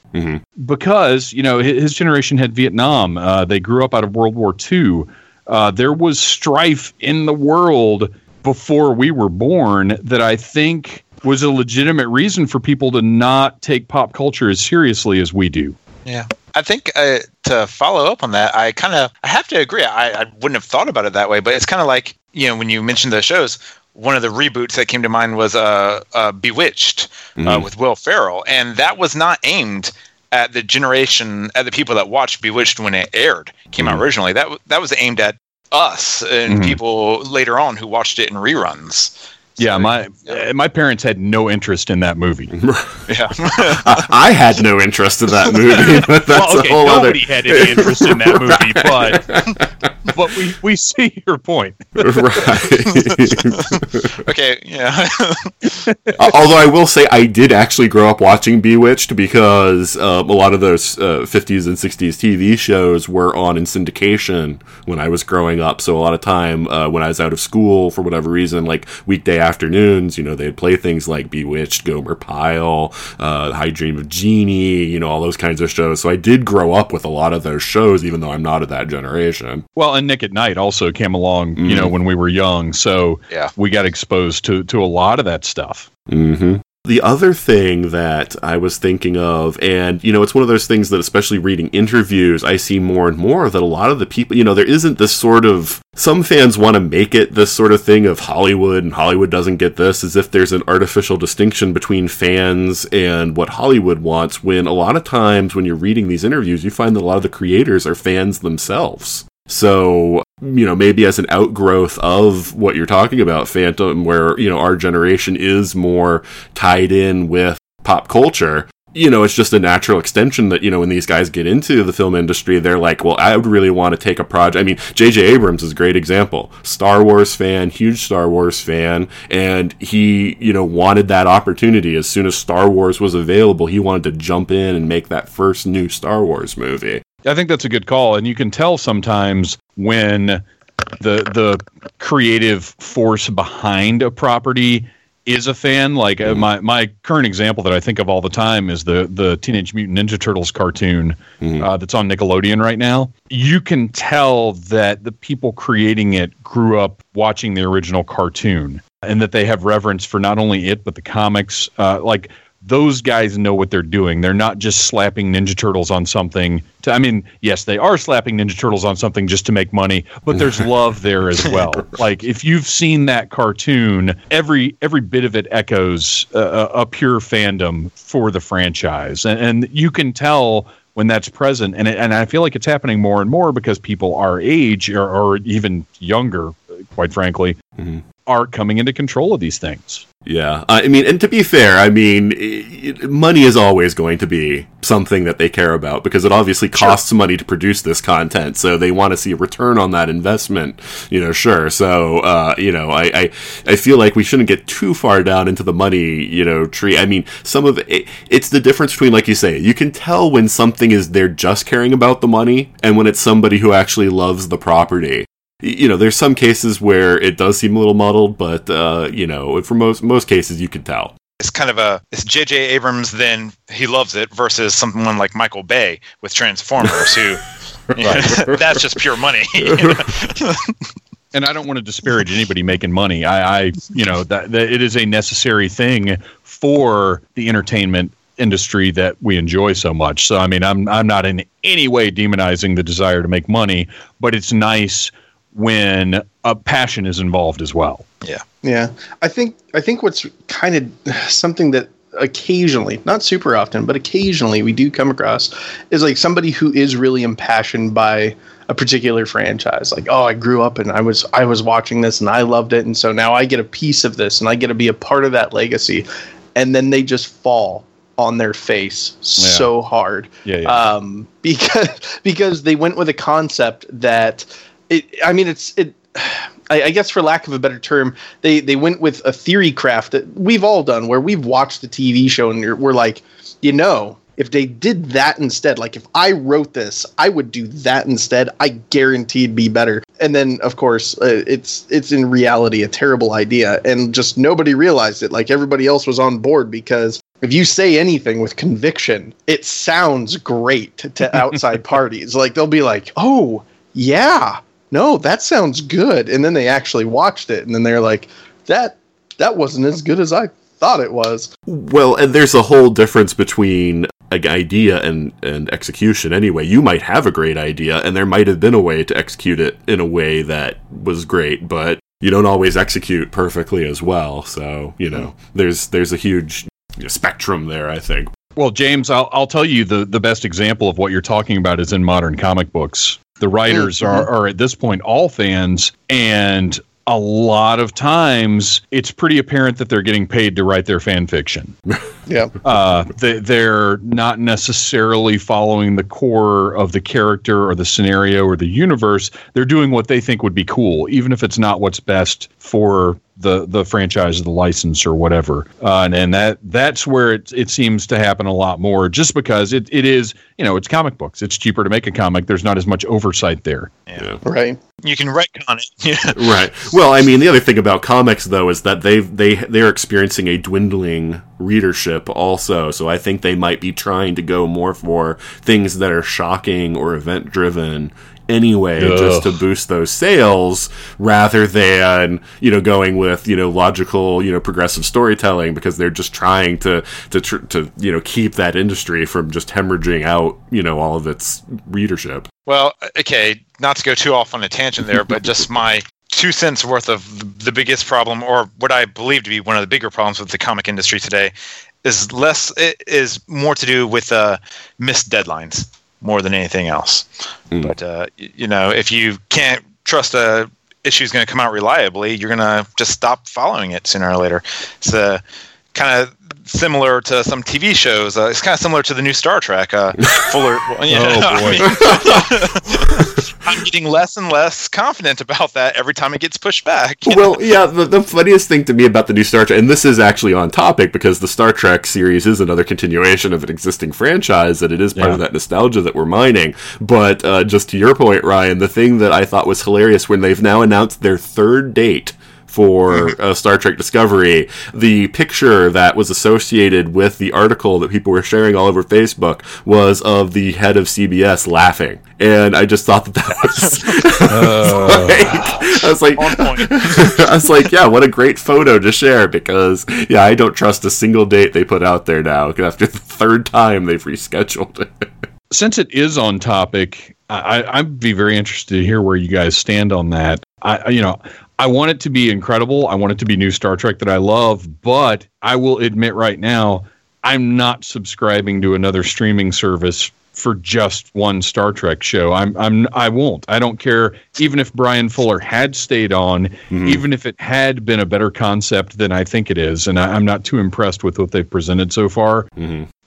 because, you know, his generation had Vietnam. They grew up out of World War II. There was strife in the world before we were born that I think was a legitimate reason for people to not take pop culture as seriously as we do. Yeah. I think to follow up on that, I have to agree. I wouldn't have thought about it that way, but it's kind of like, you know, when you mentioned the shows, one of the reboots that came to mind was Bewitched with Will Ferrell. And that was not aimed at the generation, at the people that watched Bewitched when it aired, came out originally. That was aimed at us and people later on who watched it in reruns. Yeah, my parents had no interest in that movie. Yeah, I had no interest in that movie. But that's a whole nobody had any interest in that movie, but we see your point. Right. Okay, yeah. Although I will say I did actually grow up watching Bewitched because a lot of those 50s and 60s TV shows were on in syndication when I was growing up. So a lot of time when I was out of school, for whatever reason, like weekday afternoons, you know, they'd play things like Bewitched, Gomer Pyle, High Dream of Jeannie, you know, all those kinds of shows. So I did grow up with a lot of those shows, even though I'm not of that generation. Well, and Nick at Night also came along, you know, when we were young. So yeah, we got exposed to a lot of that stuff. Mm-hmm. The other thing that I was thinking of, and, you know, it's one of those things that, especially reading interviews, I see more and more that a lot of the people, you know, there isn't this sort of, some fans want to make it this sort of thing of Hollywood and Hollywood doesn't get this, as if there's an artificial distinction between fans and what Hollywood wants, when a lot of times when you're reading these interviews, you find that a lot of the creators are fans themselves. So, you know, maybe as an outgrowth of what you're talking about, Phantom, where, you know, our generation is more tied in with pop culture, you know, it's just a natural extension that, you know, when these guys get into the film industry, they're like, well, I would really want to take a project. I mean, J.J. Abrams is a great example. Star Wars fan, huge Star Wars fan, and he, you know, wanted that opportunity. As soon as Star Wars was available, he wanted to jump in and make that first new Star Wars movie. I think that's a good call, and you can tell sometimes when the creative force behind a property is a fan. Like my current example that I think of all the time is the Teenage Mutant Ninja Turtles cartoon that's on Nickelodeon right now. You can tell that the people creating it grew up watching the original cartoon, and that they have reverence for not only it but the comics. Like, those guys know what they're doing. They're not just slapping Ninja Turtles on something. I mean, yes, they are slapping Ninja Turtles on something just to make money, but there's love there as well. Like, if you've seen that cartoon, every bit of it echoes a pure fandom for the franchise. And you can tell when that's present. And I feel like it's happening more and more because people our age, or even younger, quite frankly, are coming into control of these things. Yeah, I mean, and to be fair, I mean, money is always going to be something that they care about, because it obviously costs money to produce this content, so they want to see a return on that investment, you know, So, you know, I feel like we shouldn't get too far down into the money, you know, tree. I mean, some of it, it's the difference between, like you say, you can tell when something is they're just caring about the money and when it's somebody who actually loves the property. You know, there's some cases where it does seem a little muddled, but, you know, for most cases, you can tell. It's kind of it's J.J. Abrams, then he loves it, versus someone like Michael Bay with Transformers, who, that's just pure money. You know? And I don't want to disparage anybody making money. I you know, that it is a necessary thing for the entertainment industry that we enjoy so much. So, I mean, I'm not in any way demonizing the desire to make money, but it's nice when a passion is involved as well. Yeah. I think what's kind of something that occasionally, not super often, but occasionally we do come across is like somebody who is really impassioned by a particular franchise. Like, oh, I grew up and I was watching this and I loved it, and so now I get a piece of this and I get to be a part of that legacy. And then they just fall on their face so hard. Yeah. Because they went with a concept that I guess, for lack of a better term, they went with a theory craft that we've all done, where we've watched a TV show and we're like, you know, if they did that instead, like if I wrote this, I would do that instead. I guaranteed be better. And then, of course, it's in reality a terrible idea, and just nobody realized it. Like, everybody else was on board, because if you say anything with conviction, it sounds great to outside parties. Like, they'll be like, oh, yeah. No, that sounds good. And then they actually watched it, and then they're like, that wasn't as good as I thought it was. Well, and there's a whole difference between an idea and execution anyway. You might have a great idea, and there might have been a way to execute it in a way that was great, but you don't always execute perfectly as well. So, you know, there's a huge spectrum there, I think. Well, James, I'll tell you the best example of what you're talking about is in modern comic books. The writers are at this point all fans, and a lot of times it's pretty apparent that they're getting paid to write their fan fiction. Yeah, they're not necessarily following the core of the character or the scenario or the universe. They're doing what they think would be cool, even if it's not what's best for the franchise or the license or whatever. And that's where it seems to happen a lot more, just because it is, you know, it's comic books. It's cheaper to make a comic. There's not as much oversight there. Yeah. Right. You can retcon it. Yeah. Right. Well, I mean, the other thing about comics, though, is that they're experiencing a dwindling readership also, so I think they might be trying to go more for things that are shocking or event-driven anyway, just to boost those sales, rather than, you know, going with, you know, logical, you know, progressive storytelling, because they're just trying to you know, keep that industry from just hemorrhaging out, you know, all of its readership. Well, okay, not to go too off on a tangent there, but just my 2 cents worth of the biggest problem, or what I believe to be one of the bigger problems with the comic industry today, is more to do with missed deadlines more than anything else. But you know, if you can't trust a issue is going to come out reliably, you're going to just stop following it sooner or later. It's kind of similar to some TV shows. It's kind of similar to the new Star Trek. Fuller. You know, I'm getting less and less confident about that every time it gets pushed back. Well, yeah, the funniest thing to me about the new Star Trek, and this is actually on topic because the Star Trek series is another continuation of an existing franchise, and it is part of that nostalgia that we're mining. But just to your point, Ryan, the thing that I thought was hilarious when they've now announced their third date for Star Trek Discovery, the picture that was associated with the article that people were sharing all over Facebook was of the head of CBS laughing. And I just thought that was... I was like, yeah, what a great photo to share, because, yeah, I don't trust a single date they put out there now, after the third time they've rescheduled it. Since it is on topic, I'd be very interested to hear where you guys stand on that. I want it to be incredible. I want it to be new Star Trek that I love, but I will admit right now, I'm not subscribing to another streaming service for just one Star Trek show. I won't. I don't care. Even if Brian Fuller had stayed on, even if it had been a better concept than I think it is, and I'm not too impressed with what they've presented so far.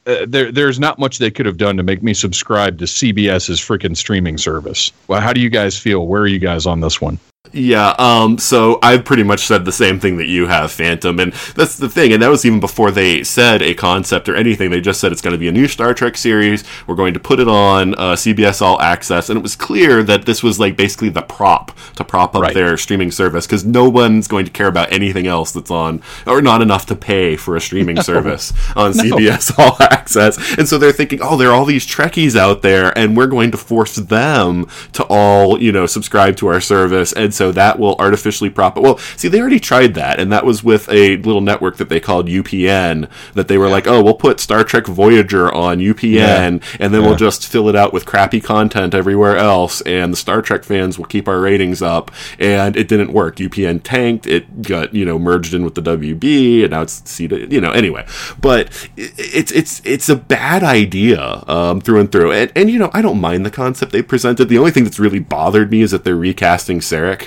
There's not much they could have done to make me subscribe to CBS's freaking streaming service. Well, how do you guys feel? Where are you guys on this one? Yeah, so I've pretty much said the same thing that you have, Phantom, and that's the thing, and that was even before they said a concept or anything. They just said it's going to be a new Star Trek series, we're going to put it on CBS All Access, and it was clear that this was like basically the prop to prop up their streaming service, because no one's going to care about anything else that's on, or not enough to pay for a streaming service on CBS All Access. And so they're thinking, oh, there are all these Trekkies out there, and we're going to force them to all, you know, subscribe to our service, and so that will artificially prop it. Well, see, they already tried that, and that was with a little network that they called UPN, that they were like, oh, we'll put Star Trek Voyager on UPN, and then we'll just fill it out with crappy content everywhere else, and the Star Trek fans will keep our ratings up, and it didn't work. UPN tanked, it got, you know, merged in with the WB, and now it's, you know, anyway. But it's a bad idea through and through. And, you know, I don't mind the concept they presented. The only thing that's really bothered me is that they're recasting Sarek,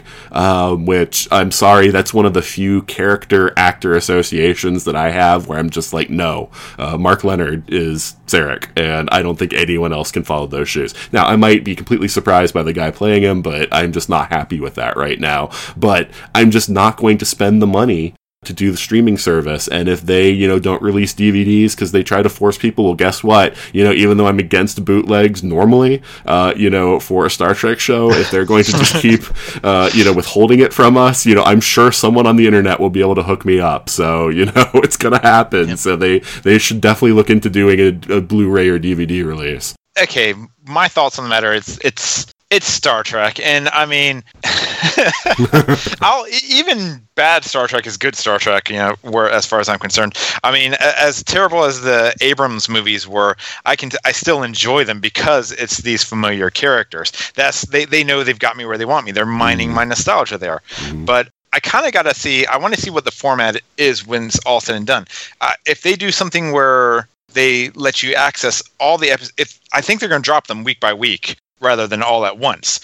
which, I'm sorry, that's one of the few character-actor associations that I have where I'm just like, no, Mark Leonard is Sarek, and I don't think anyone else can follow those shoes. Now, I might be completely surprised by the guy playing him, but I'm just not happy with that right now. But I'm just not going to spend the money to do the streaming service, and if they, you know, don't release DVDs because they try to force people, well, guess what? You know, even though I'm against bootlegs normally, you know, for a Star Trek show, if they're going to just keep, you know, withholding it from us, you know, I'm sure someone on the internet will be able to hook me up. So, you know, it's going to happen. Yep. So they should definitely look into doing a Blu-ray or DVD release. Okay, my thoughts on the matter is it's Star Trek, and I mean, even bad Star Trek is good Star Trek, you know, where, as far as I'm concerned. I mean, as terrible as the Abrams movies were, I still enjoy them because it's these familiar characters. They know they've got me where they want me. They're mining my nostalgia there. But I kind of I want to see what the format is when it's all said and done. If they do something where they let you access all the episodes, I think they're going to drop them week by week, rather than all at once.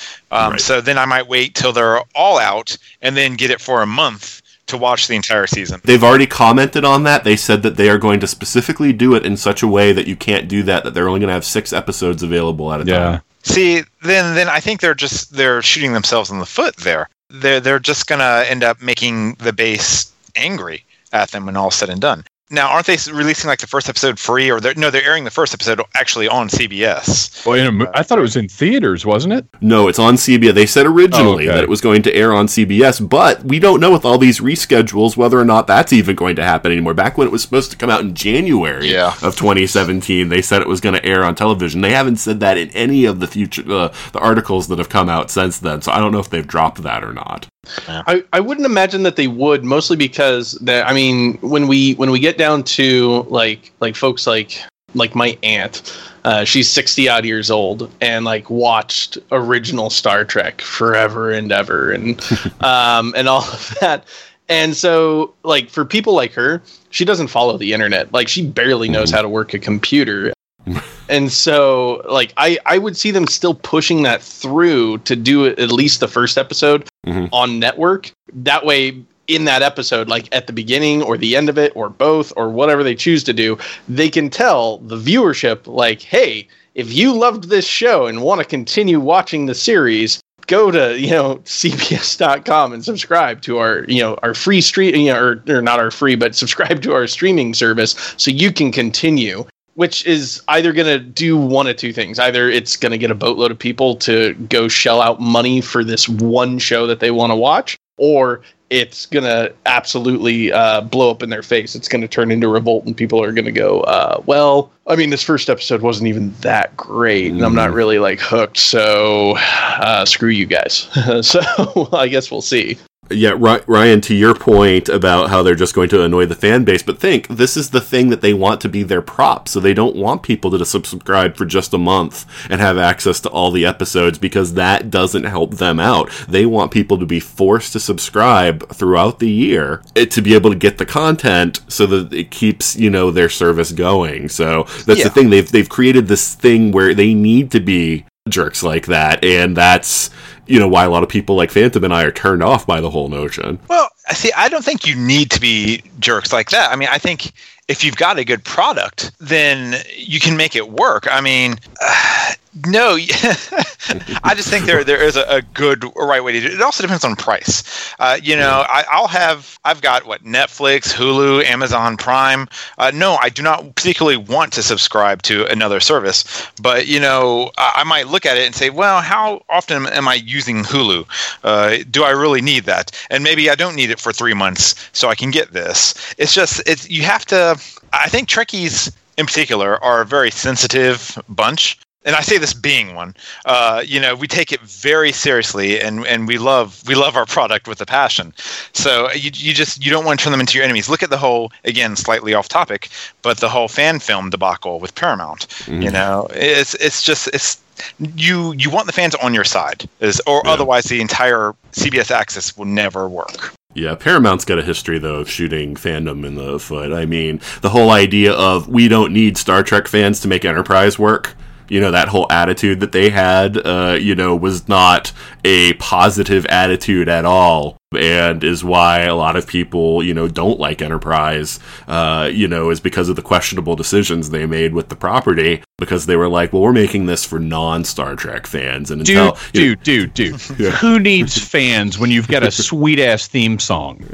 So then I might wait till they're all out and then get it for a month to watch the entire season. They've already commented on that. They said that they are going to specifically do it in such a way that you can't do that, that they're only going to have 6 episodes available at a time. See, then I think they're shooting themselves in the foot there. They're just going to end up making the base angry at them when all said and done. Now, aren't they releasing like the first episode free? Or they're airing the first episode actually on CBS. Well, I thought it was in theaters, wasn't it? No, it's on CBS. They said originally that it was going to air on CBS, but we don't know with all these reschedules whether or not that's even going to happen anymore. Back when it was supposed to come out in January of 2017, they said it was going to air on television. They haven't said that in any of the future the articles that have come out since then, so I don't know if they've dropped that or not. Yeah. I wouldn't imagine that they would, mostly because that when we get down to like folks like my aunt, she's 60 odd years old and like watched original Star Trek forever and ever and and all of that. And so like for people like her, she doesn't follow the internet. Like she barely knows how to work a computer. And so, like, I would see them still pushing that through to do at least the first episode on network. That way, in that episode, like at the beginning or the end of it or both or whatever they choose to do, they can tell the viewership, like, hey, if you loved this show and want to continue watching the series, go to, CBS.com and subscribe to our, our free stream, or not our free, but subscribe to our streaming service so you can continue. Which is either going to do one of two things. Either it's going to get a boatload of people to go shell out money for this one show that they want to watch, or it's going to absolutely blow up in their face. It's going to turn into revolt, and people are going to go, this first episode wasn't even that great, and I'm not really, hooked, so screw you guys. So I guess we'll see. Yeah, Ryan, to your point about how they're just going to annoy the fan base, but think, this is the thing that they want to be their prop, so they don't want people to subscribe for just a month and have access to all the episodes, because that doesn't help them out. They want people to be forced to subscribe throughout the year to be able to get the content so that it keeps, their service going. So that's the thing. They've created this thing where they need to be jerks like that, and that's... why a lot of people like Phantom and I are turned off by the whole notion. Well, see, I don't think you need to be jerks like that. I think if you've got a good product, then you can make it work. No, I just think there is a good right way to do it. It also depends on price. I've got Netflix, Hulu, Amazon Prime. No, I do not particularly want to subscribe to another service, but I might look at it and say, well, how often am I using Hulu? Do I really need that? And maybe I don't need it for 3 months, so I can get this. It's just you have to. I think Trekkies in particular are a very sensitive bunch. And I say this being one, we take it very seriously, and we love our product with a passion. So you don't want to turn them into your enemies. Look at the whole, again, slightly off topic, but the whole fan film debacle with Paramount. It's just you want the fans on your side, otherwise the entire CBS axis will never work. Yeah, Paramount's got a history, though, of shooting fandom in the foot. The whole idea of we don't need Star Trek fans to make Enterprise work. That whole attitude that they had, was not a positive attitude at all, and is why a lot of people, don't like Enterprise, is because of the questionable decisions they made with the property, because they were like, well, we're making this for non-Star Trek fans. And who needs fans when you've got a sweet-ass theme song? Do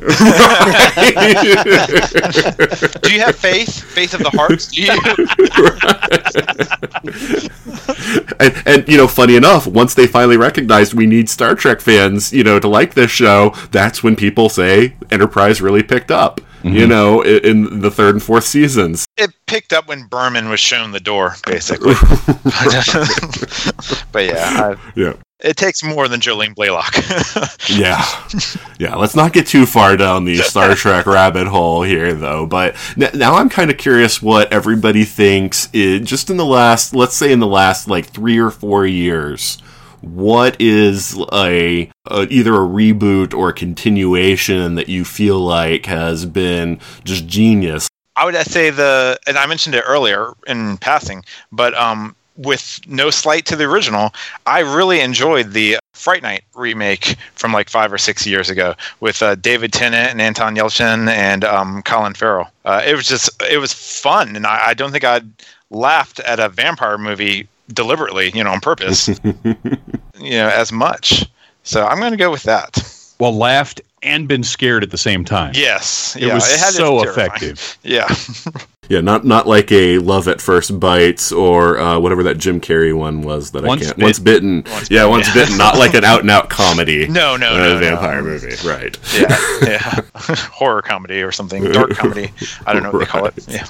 you have faith of the hearts? Do you? And funny enough, once they finally recognized we need Star Trek fans, to like this show, that's when people say Enterprise really picked up, in the third and fourth seasons. It picked up when Berman was shown the door, basically. But it takes more than Jolene Blaylock. Yeah. Let's not get too far down the Star Trek rabbit hole here, though. But now I'm kind of curious what everybody thinks just in the last, let's say in the last 3 or 4 years. What is either a reboot or a continuation that you feel like has been just genius? I would say and I mentioned it earlier in passing, but with no slight to the original, I really enjoyed the Fright Night remake from 5 or 6 years ago with David Tennant and Anton Yelchin and Colin Farrell. It was fun, and I don't think I'd laughed at a vampire movie deliberately, on purpose, as much. So I'm going to go with that. Well, laughed and been scared at the same time. Yes. Yeah, it had so effective. Yeah. Yeah, not like a Love at First Bites or whatever that Jim Carrey one was that Once I can't. Once Bitten. Not like an out-and-out comedy. No. Vampire movie, right. Yeah. Horror comedy or something. Dark comedy. I don't know what they call it. Yeah.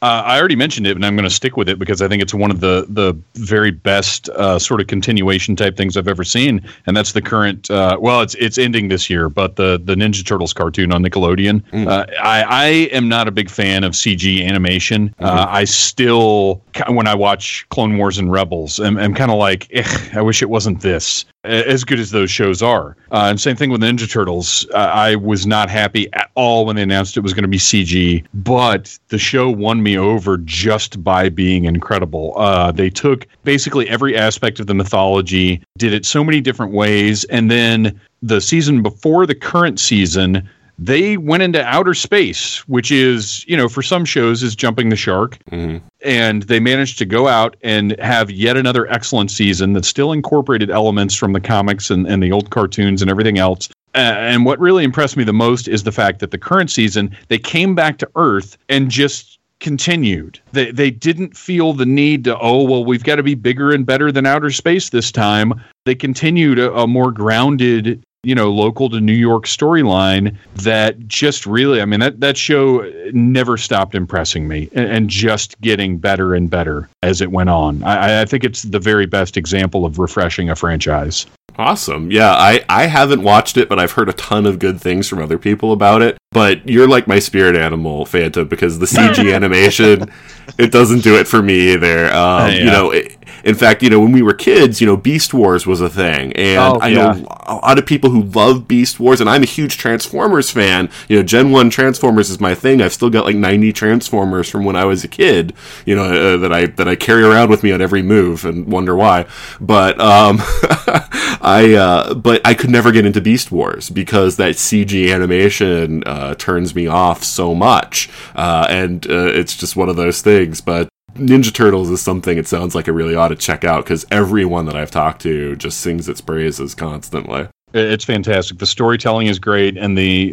I already mentioned it, and I'm going to stick with it because I think it's one of the very best sort of continuation type things I've ever seen, and that's the current. Well, it's ending this year, but the Ninja Turtles cartoon on Nickelodeon. Mm. I am not a big fan of CG animation. Mm-hmm. I still, when I watch Clone Wars and Rebels, I'm kind of like, I wish it wasn't this. As good as those shows are. And same thing with Ninja Turtles. I was not happy at all when they announced it was going to be CG, but the show won me over just by being incredible. They took basically every aspect of the mythology, did it so many different ways, and then the season before the current season, they went into outer space, which is, for some shows is jumping the shark. Mm-hmm. And they managed to go out and have yet another excellent season that still incorporated elements from the comics and the old cartoons and everything else. And what really impressed me the most is the fact that the current season, they came back to Earth and just continued. They didn't feel the need to, we've got to be bigger and better than outer space this time. They continued a more grounded local to New York storyline that just really, that show never stopped impressing me and just getting better and better as it went on. I think it's the very best example of refreshing a franchise. Awesome. Yeah, I haven't watched it, but I've heard a ton of good things from other people about it. But you're like my spirit animal, Phantom, because the CG animation, it doesn't do it for me either. Yeah. In fact, when we were kids, Beast Wars was a thing. And I know a lot of people who love Beast Wars, and I'm a huge Transformers fan. Gen 1 Transformers is my thing. I've still got like 90 Transformers from when I was a kid, that I carry around with me on every move and wonder why. But I could never get into Beast Wars because that CG animation turns me off so much. It's just one of those things. But Ninja Turtles is something it sounds like I really ought to check out because everyone that I've talked to just sings its praises constantly. It's fantastic. The storytelling is great, and the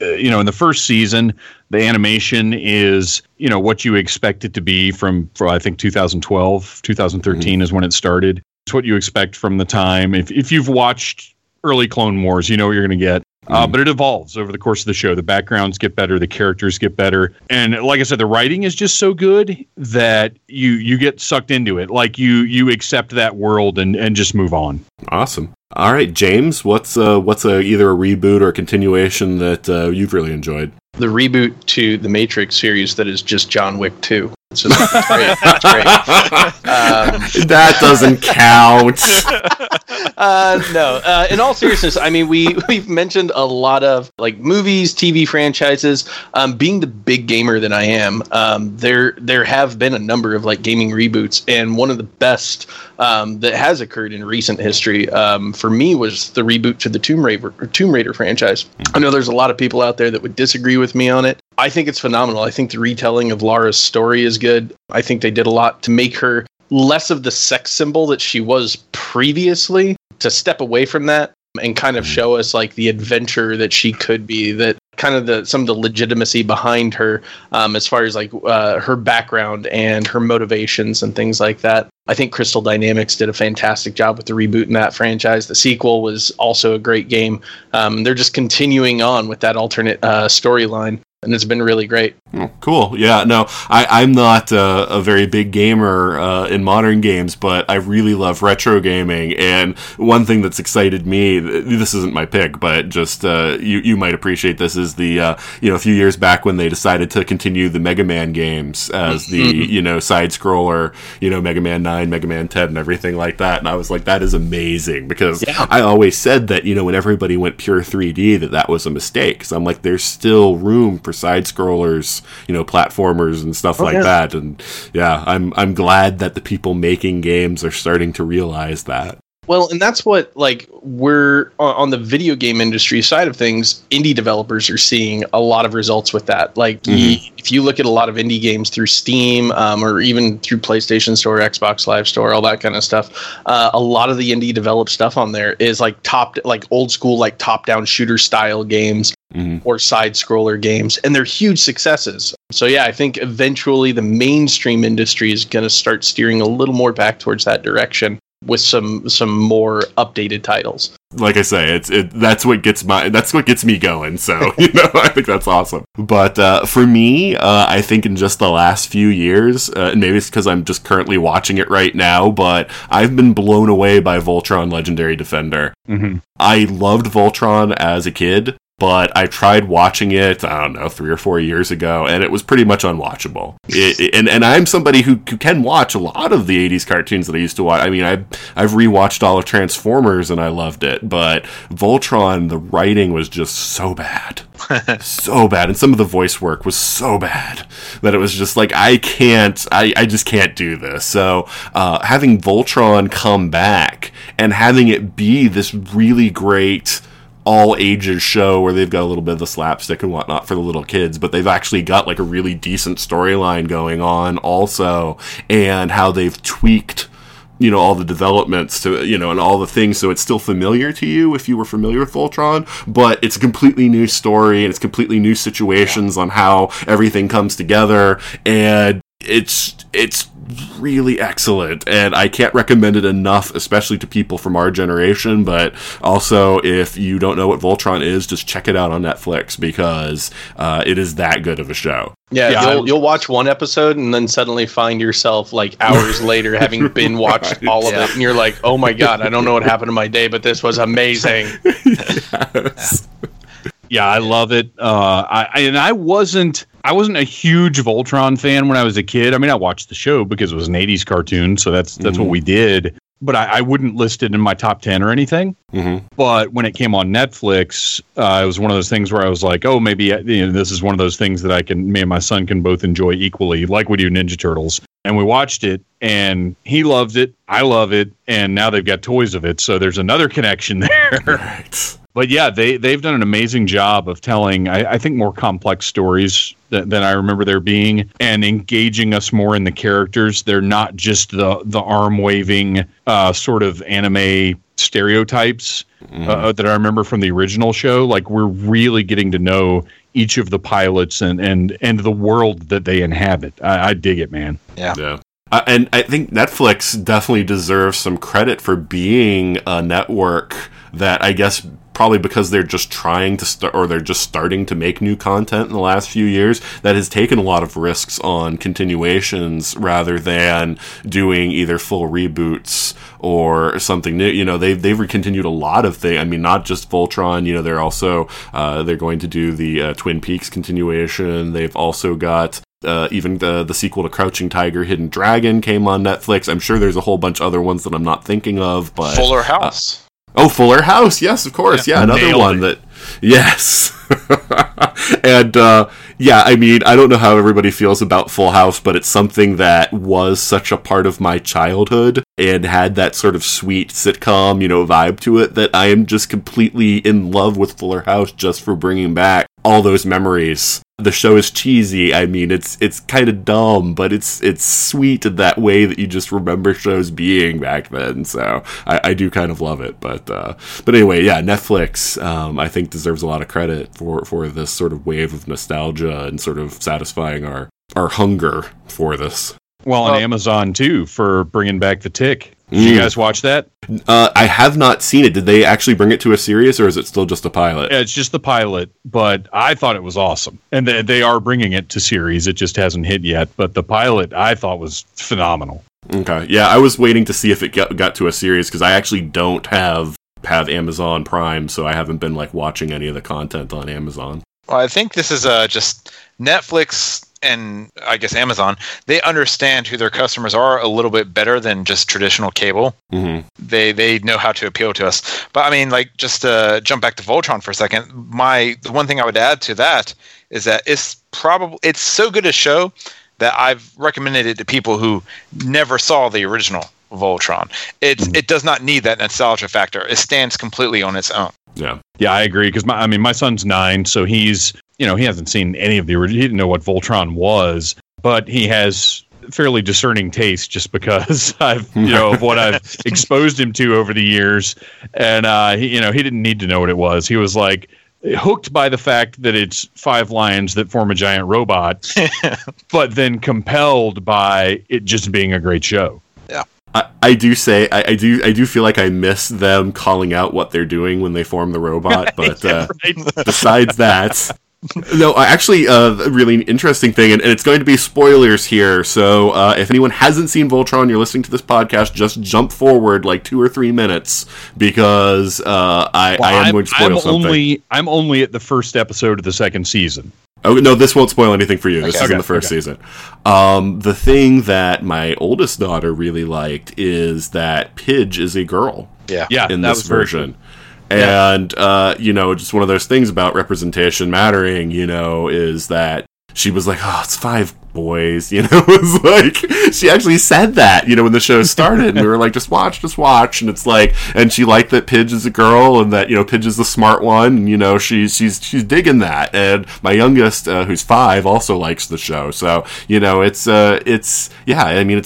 in the first season, the animation is what you expect it to be from I think 2012, 2013 is when it started. It's what you expect from the time. If you've watched early Clone Wars, you know what you're going to get. But it evolves over the course of the show. The backgrounds get better. The characters get better. And like I said, the writing is just so good that you get sucked into it. Like you accept that world and just move on. Awesome. All right, James, what's either a reboot or a continuation that you've really enjoyed? The reboot to the Matrix series that is just John Wick 2. It's just great. It's great. That doesn't count. No. In all seriousness, we've mentioned a lot of like movies, TV franchises. Being the big gamer that I am, there have been a number of like gaming reboots, and one of the best that has occurred in recent history for me was the reboot to the Tomb Raider franchise. I know there's a lot of people out there that would disagree with me on it. I think it's phenomenal. I think the retelling of Lara's story is good. I think they did a lot to make her less of the sex symbol that she was previously, to step away from that and kind of show us like the adventure that she could be, that kind of some of the legitimacy behind her as far as like her background and her motivations and things like that. I think Crystal Dynamics did a fantastic job with the reboot in that franchise. The sequel was also a great game. They're just continuing on with that alternate storyline. And it's been really great. Cool. Yeah, no, I'm not a very big gamer in modern games, but I really love retro gaming. And one thing that's excited me, this isn't my pick, but just you might appreciate this, is the, a few years back when they decided to continue the Mega Man games as the, side-scroller, Mega Man 9, Mega Man 10, and everything like that. And I was like, that is amazing, because I always said that, when everybody went pure 3D, that was a mistake. Because I'm like, there's still room for side scrollers, platformers and stuff like that. And I'm glad that the people making games are starting to realize that. Well, and that's what, like, we're on the video game industry side of things, indie developers are seeing a lot of results with that. Like, if you look at a lot of indie games through Steam or even through PlayStation Store, Xbox Live Store, all that kind of stuff, a lot of the indie developed stuff on there is like old school, like top-down shooter style games or side scroller games, and they're huge successes. So yeah, I think eventually the mainstream industry is going to start steering a little more back towards that direction, with some more updated titles. Like I say, that's what gets me going. So I think that's awesome. But for me, I think in just the last few years, and maybe it's because I'm just currently watching it right now, but I've been blown away by Voltron: Legendary Defender. I loved Voltron as a kid, but I tried watching it, I don't know, 3 or 4 years ago, and it was pretty much unwatchable. And I'm somebody who can watch a lot of the 80s cartoons that I used to watch. I mean, I've rewatched all of Transformers, and I loved it. But Voltron, the writing was just so bad. So bad. And some of the voice work was so bad that it was just like, I just can't do this. So having Voltron come back and having it be this really great all ages show where they've got a little bit of the slapstick and whatnot for the little kids, but they've actually got like a really decent storyline going on also, and how they've tweaked, all the developments to, and all the things. So it's still familiar to you if you were familiar with Voltron, but it's a completely new story and it's completely new situations on how everything comes together. And it's really excellent, and I can't recommend it enough, especially to people from our generation. But also, if you don't know what Voltron is, just check it out on Netflix, because it is that good of a show. Yeah, you'll watch one episode and then suddenly find yourself like hours later having been watched all of it, and you're like, oh my god, I don't know what happened to my day, but this was amazing. Yeah, I love it. I wasn't a huge Voltron fan when I was a kid. I mean, I watched the show because it was an 80s cartoon, so that's what we did. But I wouldn't list it in my top 10 or anything. But when it came on Netflix, it was one of those things where I was like, oh, maybe this is one of those things that me and my son can both enjoy equally, like we do Ninja Turtles. And we watched it, and he loved it. I love it. And now they've got toys of it, so there's another connection there. Right. But yeah, they've done an amazing job of telling, I think, more complex stories than I remember there being, and engaging us more in the characters. They're not just the arm-waving sort of anime stereotypes that I remember from the original show. Like, we're really getting to know each of the pilots and the world that they inhabit. I dig it, man. Yeah. And I think Netflix definitely deserves some credit for being a network that, I guess, probably because they're just trying to start, or they're just starting to make new content in the last few years, that has taken a lot of risks on continuations rather than doing either full reboots or something new. They've recontinued a lot of things. I mean, not just Voltron. They're also they're going to do the Twin Peaks continuation. They've also got even the sequel to Crouching Tiger, Hidden Dragon came on Netflix. I'm sure there's a whole bunch of other ones that I'm not thinking of, but Fuller House. Fuller House, yes, of course. Yeah, another one that... Yes. And, I mean, I don't know how everybody feels about Full House, but it's something that was such a part of my childhood and had that sort of sweet sitcom, vibe to it, that I am just completely in love with Fuller House just for bringing back all those memories. The show is cheesy. I mean, it's kind of dumb, but it's sweet in that way that you just remember shows being back then. So I do kind of love it. But anyway, yeah, Netflix, I think, deserves a lot of credit for this sort of wave of nostalgia and sort of satisfying our hunger for this. Well, on Amazon, too, for bringing back The Tick. Did you guys watch that? I have not seen it. Did they actually bring it to a series, or is it still just a pilot? Yeah, it's just the pilot, but I thought it was awesome. And they are bringing it to series. It just hasn't hit yet. But the pilot, I thought, was phenomenal. Okay. Yeah, I was waiting to see if it got to a series, because I actually don't have Amazon Prime, so I haven't been watching any of the content on Amazon. Well, I think this is just Netflix... and I guess Amazon, they understand who their customers are a little bit better than just traditional cable. They know how to appeal to us. But I mean, just to jump back to Voltron for a second, the one thing I would add to that is that it's so good a show that I've recommended it to people who never saw the original. of Voltron. It does not need that nostalgia factor. It stands completely on its own. Yeah, I agree. Because my son's 9, so he's, he hasn't seen any of the original. He didn't know what Voltron was, but he has fairly discerning taste just because I've of what I've exposed him to over the years, and he didn't need to know what it was. He was like hooked by the fact that it's 5 lions that form a giant robot, but then compelled by it just being a great show. Yeah, I do feel like I miss them calling out what they're doing when they form the robot, but besides that. No, actually, a really interesting thing, and it's going to be spoilers here, so if anyone hasn't seen Voltron, you're listening to this podcast, just jump forward like 2 or 3 minutes, because I am going to spoil something. I'm only at the first episode of the second season. Oh, no, this won't spoil anything for you. Okay. This is in the first season. The thing that my oldest daughter really liked is that Pidge is a girl in this version. And, just one of those things about representation mattering, is that she was like, oh, it's 5 boys, it was like, she actually said that, when the show started, and we were like, just watch, and it's like, and she liked that Pidge is a girl, and that, Pidge is the smart one, and, she's digging that, and my youngest, who's 5, also likes the show, so, it's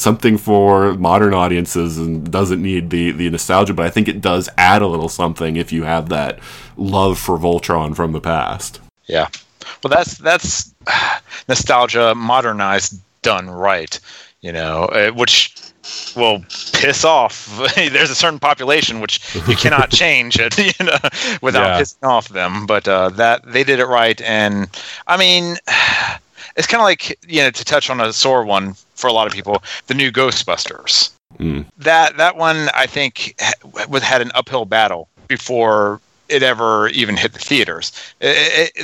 something for modern audiences, and doesn't need the nostalgia, but I think it does add a little something if you have that love for Voltron from the past. Yeah. Well, that's nostalgia modernized done right, which will piss off. There's a certain population which you cannot change it, without pissing off them. But that they did it right, and I mean, it's kind of like to touch on a sore one for a lot of people, the new Ghostbusters. Mm. That one I think had an uphill battle before it ever even hit the theaters.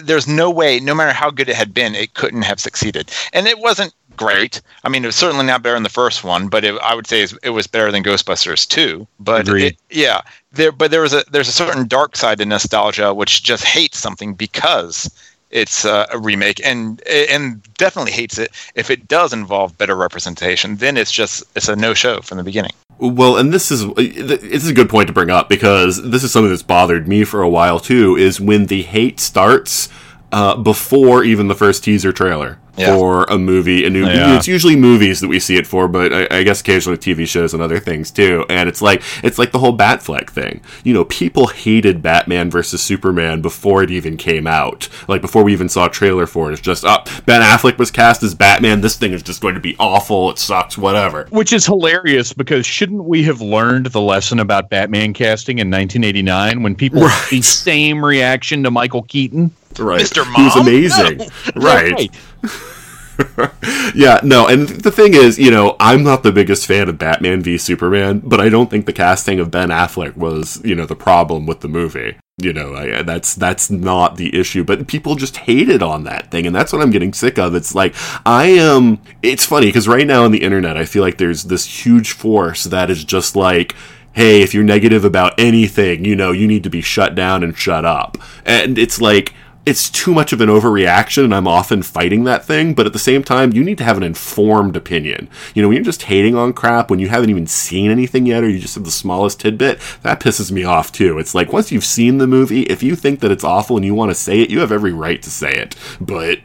There's no way, no matter how good it had been, it couldn't have succeeded. And it wasn't great. I mean, it was certainly not better than the first one, but I would say it was better than Ghostbusters 2. But there's a certain dark side to nostalgia which just hates something because it's a remake, and definitely hates it if it does involve better representation. Then it's a no-show from the beginning. Well, and this is a good point to bring up, because this is something that's bothered me for a while too, is when the hate starts before even the first teaser trailer for a movie. It's usually movies that we see it for, but I guess occasionally TV shows and other things too. And it's like the whole Batfleck thing. People hated Batman versus Superman before it even came out. Like, before we even saw a trailer for it, it's just, Ben Affleck was cast as Batman. This thing is just going to be awful. It sucks, whatever. Which is hilarious, because shouldn't we have learned the lesson about Batman casting in 1989 when people had the same reaction to Michael Keaton? Right. Mr. Mom? Who's amazing. No. Right. Yeah, no, and the thing is, I'm not the biggest fan of Batman v Superman, but I don't think the casting of Ben Affleck was, the problem with the movie. That's not the issue, but people just hated on that thing, and that's what I'm getting sick of. It's like, it's funny, because right now on the internet, I feel like there's this huge force that is just like, hey, if you're negative about anything, you need to be shut down and shut up. And it's like, it's too much of an overreaction, and I'm often fighting that thing, but at the same time, you need to have an informed opinion. When you're just hating on crap, when you haven't even seen anything yet, or you just have the smallest tidbit, that pisses me off too. It's like, once you've seen the movie, if you think that it's awful and you want to say it, you have every right to say it. But,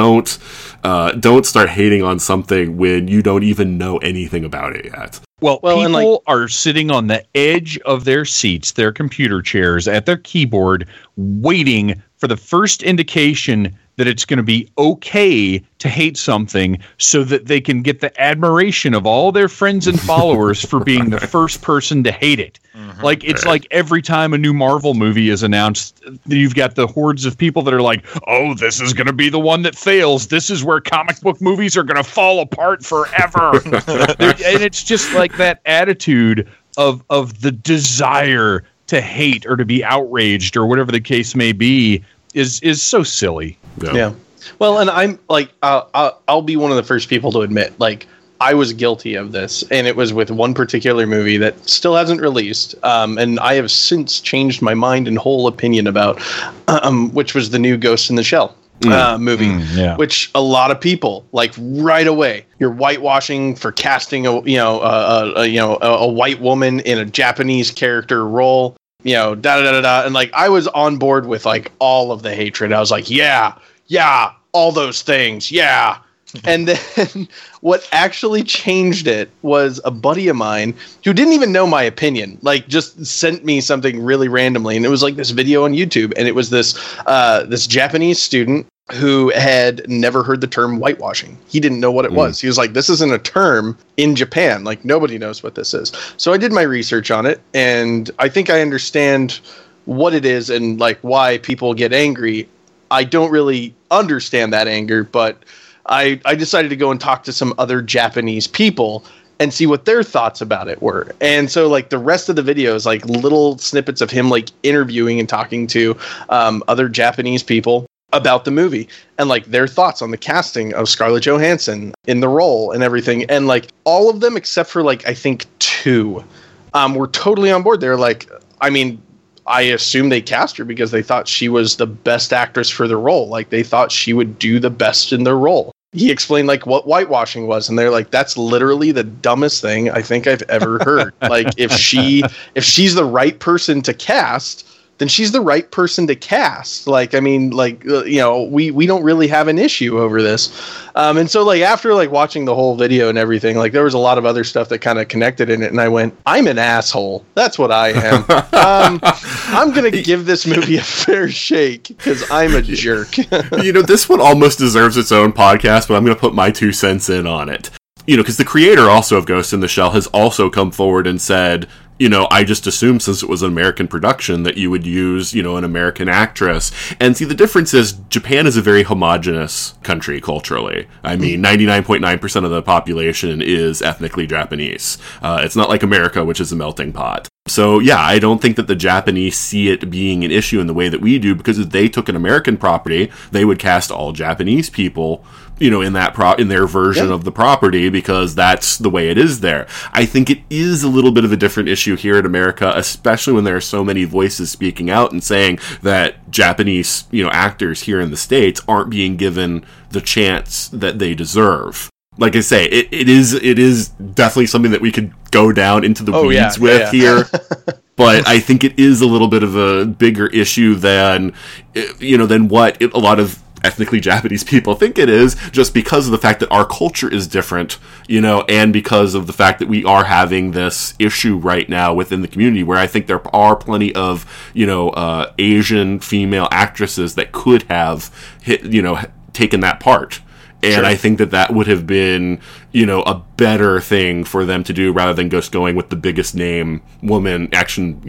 don't start hating on something when you don't even know anything about it yet. Well, people are sitting on the edge of their seats, their computer chairs, at their keyboard, waiting for the first indication that it's going to be okay to hate something, so that they can get the admiration of all their friends and followers for being the first person to hate it. Mm-hmm. Like, it's like every time a new Marvel movie is announced, you've got the hordes of people that are like, oh, this is going to be the one that fails. This is where comic book movies are going to fall apart forever. And it's just like that attitude of the desire to hate or to be outraged or whatever the case may be is so silly. Yeah. Well, and I'm like, I'll be one of the first people to admit, like, I was guilty of this, and it was with one particular movie that still hasn't released. And I have since changed my mind and whole opinion about, which was the new Ghost in the Shell. movie, which a lot of people like right away. You're whitewashing for casting a white woman in a Japanese character role, And like I was on board with like all of the hatred. I was like, all those things, And then what actually changed it was a buddy of mine who didn't even know my opinion, like just sent me something really randomly. And it was like this video on YouTube. And it was this this Japanese student who had never heard the term whitewashing. He didn't know what it was. He was like, this isn't a term in Japan. Like nobody knows what this is. So I did my research on it. And I think I understand what it is and like why people get angry. I don't really understand that anger, but I decided to go and talk to some other Japanese people and see what their thoughts about it were. And so, like, the rest of the video is, like, little snippets of him, like, interviewing and talking to other Japanese people about the movie and, like, their thoughts on the casting of Scarlett Johansson in the role and everything. And, like, all of them except for, like, I think two were totally on board. They're like, I mean, I assume they cast her because they thought she was the best actress for the role. Like, they thought she would do the best in the role. He explained, like, what whitewashing was, and they're like, that's literally the dumbest thing I think I've ever heard. Like, if she's the right person to cast, then she's the right person to cast. Like, I mean, like, we don't really have an issue over this. And so, like, after, like, watching the whole video and everything, like, there was a lot of other stuff that kind of connected in it, and I went, I'm an asshole. That's what I am. I'm going to give this movie a fair shake, because I'm a jerk. This one almost deserves its own podcast, but I'm going to put my 2 cents in on it. Because the creator also of Ghost in the Shell has also come forward and said, I just assumed since it was an American production that you would use, an American actress. And see, the difference is Japan is a very homogenous country culturally. I mean, 99.9% of the population is ethnically Japanese. It's not like America, which is a melting pot. So, I don't think that the Japanese see it being an issue in the way that we do, because if they took an American property, they would cast all Japanese people, in that in their version of the property, because that's the way it is there. I think it is a little bit of a different issue here in America, especially when there are so many voices speaking out and saying that Japanese, actors here in the States aren't being given the chance that they deserve. Like I say, it is definitely something that we could go down into the weeds here. But I think it is a little bit of a bigger issue than what a lot of ethnically Japanese people think it is, just because of the fact that our culture is different, and because of the fact that we are having this issue right now within the community, where I think there are plenty of, Asian female actresses that could have taken that part. And I think that would have been, a better thing for them to do, rather than just going with the biggest name woman action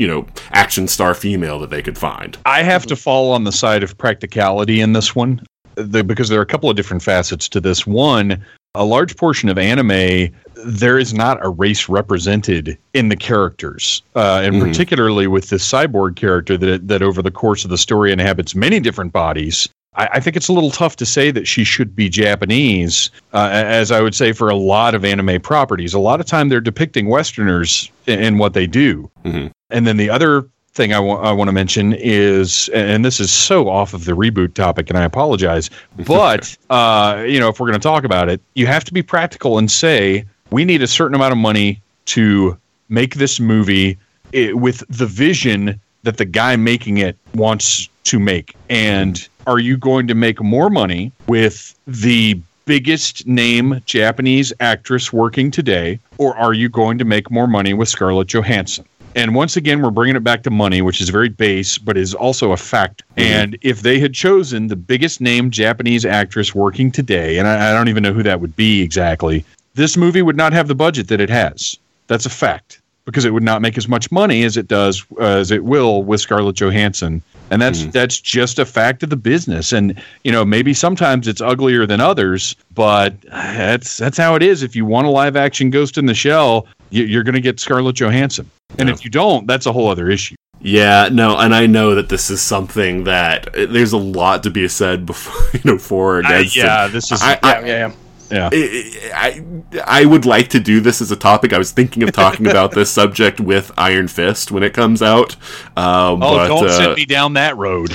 star female that they could find. I have to fall on the side of practicality in this one, because there are a couple of different facets to this. One, a large portion of anime, there is not a race represented in the characters, and particularly with this cyborg character that over the course of the story inhabits many different bodies. I think it's a little tough to say that she should be Japanese, as I would say for a lot of anime properties. A lot of time they're depicting Westerners in what they do. Mm-hmm. And then the other thing I want to mention is, and this is so off of the reboot topic, and I apologize, but if we're going to talk about it, you have to be practical and say, we need a certain amount of money to make this movie with the vision that the guy making it wants to make. And are you going to make more money with the biggest name Japanese actress working today, or are you going to make more money with Scarlett Johansson? And once again, we're bringing it back to money, which is very base, but is also a fact. And if they had chosen the biggest name Japanese actress working today, and I don't even know who that would be exactly, this movie would not have the budget that it has. That's a fact, because it would not make as much money as it does, as it will with Scarlett Johansson. And that's just a fact of the business. And, maybe sometimes it's uglier than others, but that's how it is. If you want a live action Ghost in the Shell, you're going to get Scarlett Johansson. And if you don't, that's a whole other issue. Yeah, no, and I know that this is something that there's a lot to be said before, for or against. Yeah. I would like to do this as a topic. I was thinking of talking about this subject with Iron Fist when it comes out. Don't send me down that road.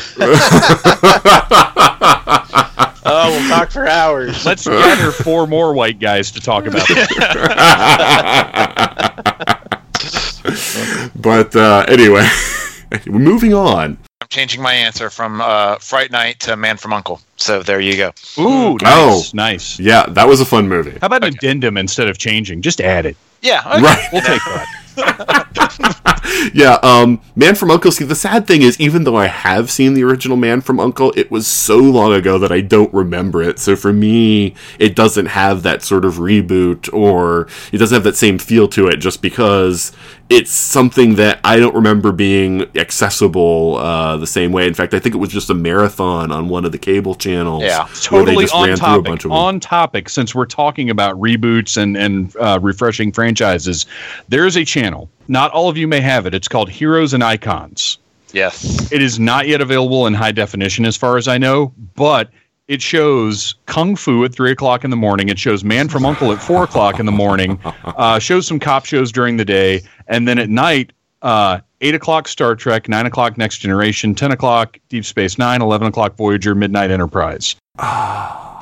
Oh, we'll talk for hours. Let's gather four more white guys to talk about this. But anyway, moving on. I'm changing my answer from Fright Night to Man from U.N.C.L.E. So there you go. Ooh, nice. Oh, nice. Yeah, that was a fun movie. How about an addendum instead of changing? Just add it. Yeah, okay. Right. We'll take that. Yeah, Man from U.N.C.L.E. See, the sad thing is, even though I have seen the original Man from U.N.C.L.E., it was so long ago that I don't remember it. So for me, it doesn't have that sort of reboot, or it doesn't have that same feel to it, just because it's something that I don't remember being accessible the same way. In fact, I think it was just a marathon on one of the cable channels. Yeah, totally on topic. On topic, since we're talking about reboots and refreshing franchises, there is a channel. Not all of you may have it. It's called Heroes and Icons. Yes. It is not yet available in high definition as far as I know, but it shows Kung Fu at 3 o'clock in the morning. It shows Man from U.N.C.L.E. at 4 o'clock in the morning. Shows some cop shows during the day. And then at night, 8 o'clock Star Trek, 9 o'clock Next Generation, 10 o'clock Deep Space Nine, 11 o'clock Voyager, midnight Enterprise.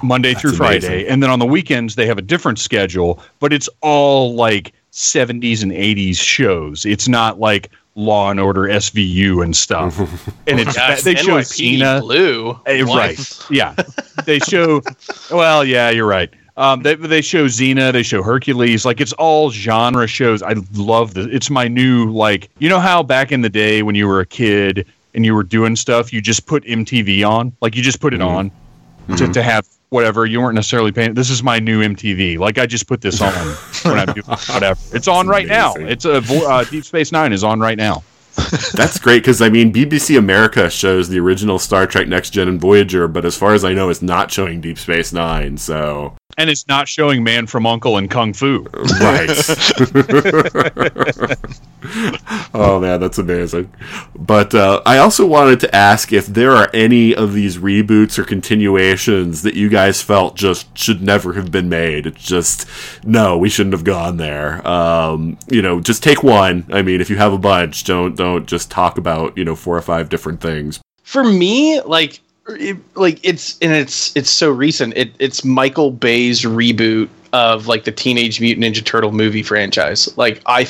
Monday through Friday. Amazing. And then on the weekends, they have a different schedule, but it's all like 70s and 80s shows. It's not like Law and Order, SVU, and stuff, and it's they show Tina Blue, right? Yeah, they show. Well, yeah, you're right. They show Xena, they show Hercules, like it's all genre shows. I love this. It's my new, like, you know how back in the day when you were a kid and you were doing stuff, you just put MTV on, like you just put it on to have whatever you weren't necessarily paying. This is my new MTV. Like I just put this on when I'm doing whatever. It's on right now. It's Deep Space Nine is on right now. That's great, because I mean, BBC America shows the original Star Trek, Next Gen, and Voyager, but as far as I know, it's not showing Deep Space Nine. So, and it's not showing Man from U.N.C.L.E. and Kung Fu. Right. Oh man, that's amazing. But I also wanted to ask if there are any of these reboots or continuations that you guys felt just should never have been made. It's just, no, we shouldn't have gone there. You know, just take one. I mean, if you have a bunch, don't just talk about, you know, 4 or 5 different things. For me, it's so recent. It's Michael Bay's reboot of like the Teenage Mutant Ninja Turtle movie franchise. Like I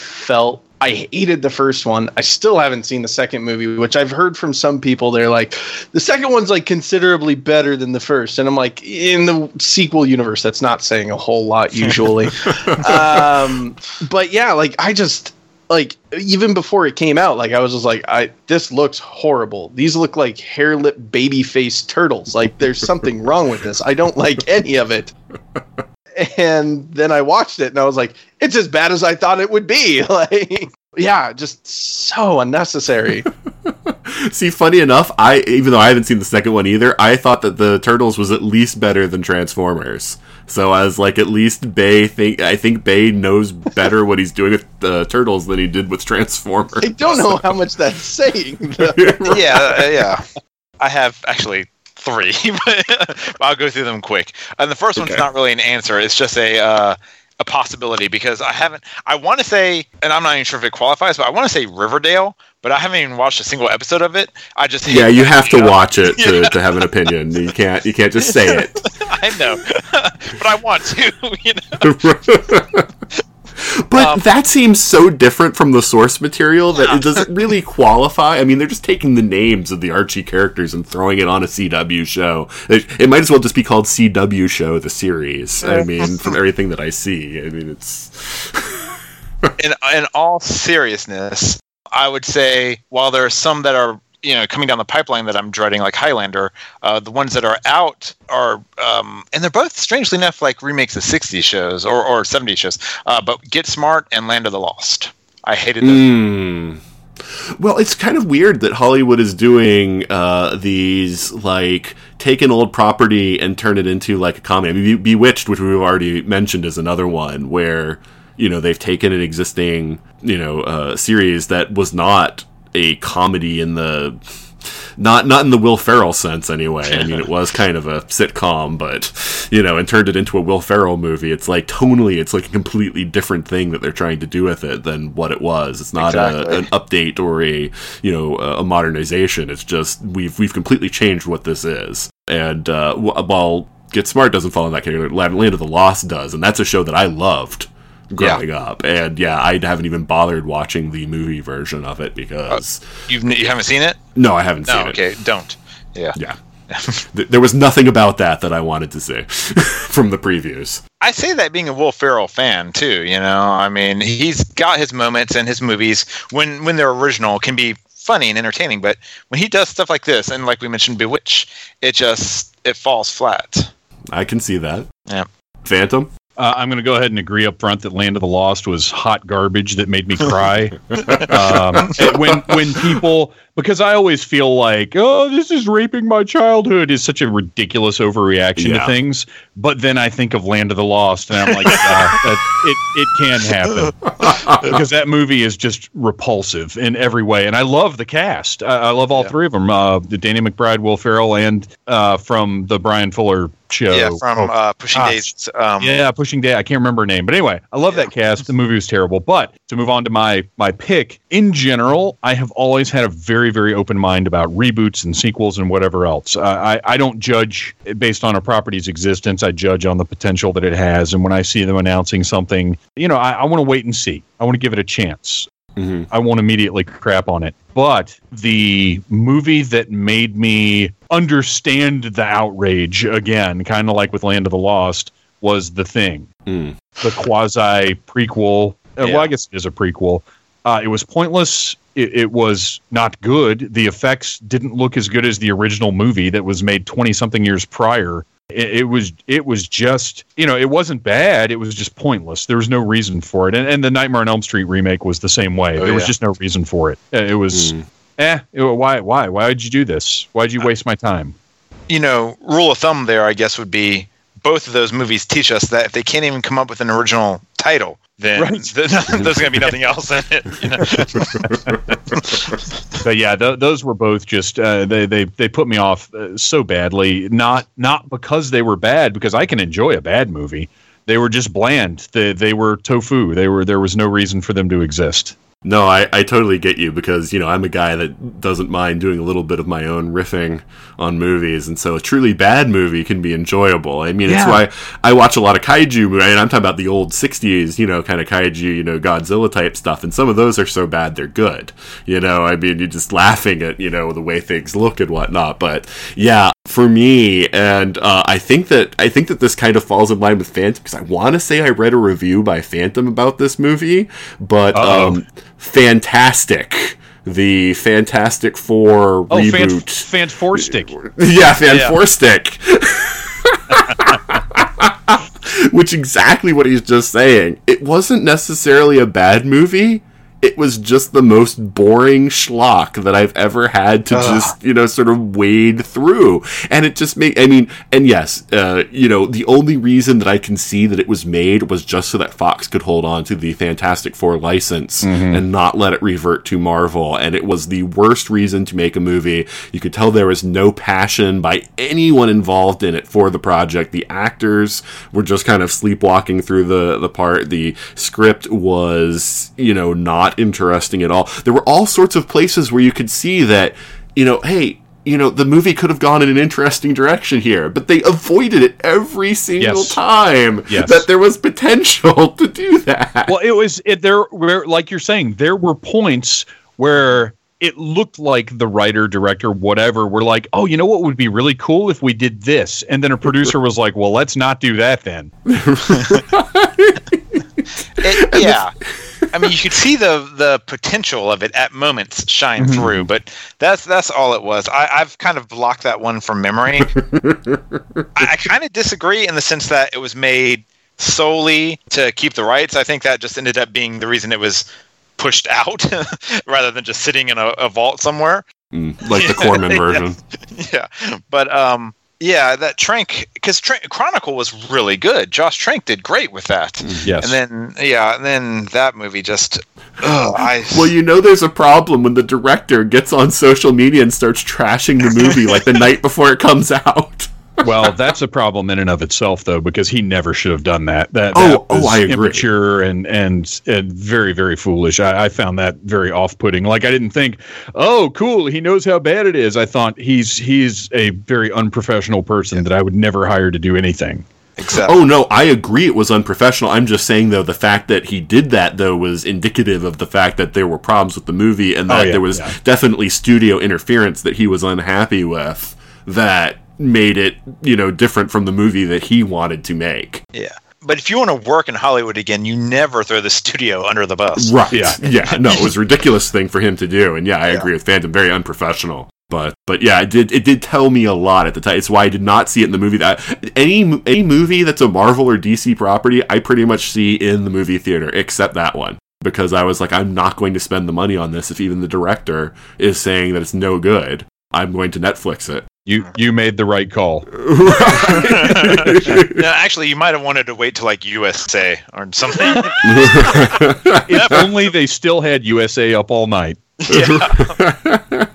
hated the first one. I still haven't seen the second movie, which I've heard from some people. They're like, the second one's like considerably better than the first. And I'm like, in the sequel universe, that's not saying a whole lot usually. But yeah, like I just, like even before it came out, like I was just like, this looks horrible. These look like hair-lipped baby-faced turtles. Like there's something wrong with this. I don't like any of it. And then I watched it and I was like, it's as bad as I thought it would be. Like, yeah, just so unnecessary. See, funny enough, even though I haven't seen the second one either, I thought that the Turtles was at least better than Transformers. So I was like, at least I think Bay knows better what he's doing with the Turtles than he did with Transformers. I don't know how much that's saying. Yeah. I have actually 3, but I'll go through them quick. And the first one's not really an answer. It's just a possibility, because I want to say, and I'm not even sure if it qualifies, but I want to say Riverdale, but I haven't even watched a single episode of it. I just you have to watch it to have an opinion. You can't just say it. I know, but I want to. You know. But that seems so different from the source material that it doesn't really qualify. I mean, they're just taking the names of the Archie characters and throwing it on a CW show. It might as well just be called CW Show, the series. I mean, from everything that I see. I mean, it's... in all seriousness, I would say, while there are some that are, you know, coming down the pipeline that I'm dreading, like Highlander, the ones that are out are, and they're both, strangely enough, like remakes of 60s shows or 70s shows, but Get Smart and Land of the Lost. I hated those. Well, it's kind of weird that Hollywood is doing these, like, take an old property and turn it into, like, a comedy. I mean, Bewitched, which we've already mentioned, is another one where, you know, they've taken an existing, you know, series that was not a comedy in the Not in the Will Ferrell sense, anyway. I mean, it was kind of a sitcom, but, you know, and turned it into a Will Ferrell movie. It's like, tonally, it's like a completely different thing that they're trying to do with it than what it was. It's not an update or a, you know, a modernization. It's just, we've completely changed what this is. And while Get Smart doesn't fall in that category, Land of the Lost does, and that's a show that I loved growing up. And I haven't even bothered watching the movie version of it because you haven't seen it? No, I haven't seen it. Okay, don't. Yeah. There was nothing about that I wanted to see from the previews. I say that being a Will Ferrell fan too, you know. I mean, he's got his moments and his movies when they're original can be funny and entertaining, but when he does stuff like this, and like we mentioned, Bewitched, it falls flat. I can see that. Yeah. Phantom? I'm going to go ahead and agree up front that Land of the Lost was hot garbage that made me cry. When people, because I always feel like, oh, this is raping my childhood, is such a ridiculous overreaction to things. But then I think of Land of the Lost, and I'm like, it can happen. Because that movie is just repulsive in every way. And I love the cast. I love all three of them. Danny McBride, Will Ferrell, and from the Brian Fuller show. Yeah, from Pushing Daisies. Pushing Daisies. I can't remember her name. But anyway, I love that cast. The movie was terrible. But to move on to my pick, in general, I have always had a very, very open mind about reboots and sequels and whatever else. I don't judge based on a property's existence. I judge on the potential that it has. And when I see them announcing something, you know, I want to wait and see. I want to give it a chance. Mm-hmm. I won't immediately crap on it. But the movie that made me understand the outrage again, kind of like with Land of the Lost, was The Thing. The quasi prequel. Well, I guess it is a prequel. It was pointless. It was not good. The effects didn't look as good as the original movie that was made 20 something years prior. It was just, you know, it wasn't bad. It was just pointless. There was no reason for it. And the Nightmare on Elm Street remake was the same way. There was just no reason for it. It was, why did you do this? Why did you waste my time? You know, rule of thumb there, I guess, would be both of those movies teach us that if they can't even come up with an original title, then there's going to be nothing else in it. You know? But yeah, those were both just they put me off so badly. Not because they were bad, because I can enjoy a bad movie. They were just bland. They were tofu. There was no reason for them to exist. No, I totally get you because, you know, I'm a guy that doesn't mind doing a little bit of my own riffing on movies, and so a truly bad movie can be enjoyable. I mean, it's why I watch a lot of kaiju movies, and I'm talking about the old 60s, you know, kind of kaiju, you know, Godzilla-type stuff, and some of those are so bad they're good. You know, I mean, you're just laughing at, you know, the way things look and whatnot, but, yeah, for me, and I think that this kind of falls in line with Phantom, because I want to say I read a review by Phantom about this movie, but... The Fantastic Four reboot. Fantastic. Yeah, Fantastic. Yeah. Which exactly what he's just saying. It wasn't necessarily a bad movie. It was just the most boring schlock that I've ever had to just, you know, sort of wade through. And it just made, I mean, and yes, you know, the only reason that I can see that it was made was just so that Fox could hold on to the Fantastic Four license and not let it revert to Marvel. And it was the worst reason to make a movie. You could tell there was no passion by anyone involved in it for the project. The actors were just kind of sleepwalking through the part. The script was, you know, not interesting at all. There were all sorts of places where you could see that, you know, hey, you know, the movie could have gone in an interesting direction here, but they avoided it every single time that there was potential to do that. Well, it was there where, like you're saying, there were points where it looked like the writer, director, whatever, were like, oh, you know what would be really cool if we did this? And then a producer was like, well, let's not do that then. I mean, you could see the potential of it at moments shine through, but that's all it was. I've kind of blocked that one from memory. I kind of disagree in the sense that it was made solely to keep the rights. I think that just ended up being the reason it was pushed out rather than just sitting in a vault somewhere. Like the Corman version. Yeah. But Yeah, that Trank, because Chronicle was really good. Josh Trank did great with that. Yes. And then, yeah, and then that movie just... Well, you know there's a problem when the director gets on social media and starts trashing the movie like the night before it comes out. Well, that's a problem in and of itself, though, because he never should have done that. I agree. Immature and very, very foolish. I found that very off-putting. Like, I didn't think, oh, cool, he knows how bad it is. I thought he's a very unprofessional person that I would never hire to do anything. Exactly. Oh, no, I agree it was unprofessional. I'm just saying, though, the fact that he did that, though, was indicative of the fact that there were problems with the movie and that there was definitely studio interference that he was unhappy with that... made it, different from the movie that he wanted to make. Yeah. But if you want to work in Hollywood again, you never throw the studio under the bus. Right. Yeah. Yeah. No, it was a ridiculous thing for him to do. And yeah, I agree with Phantom. Very unprofessional. But yeah, it did tell me a lot at the time. It's why I did not see it in the movie. Any movie that's a Marvel or DC property, I pretty much see in the movie theater, except that one. Because I was like, I'm not going to spend the money on this if even the director is saying that it's no good. I'm going to Netflix it. You made the right call. Right. No, actually, you might have wanted to wait till like USA or something. If only they still had USA up all night. Yeah.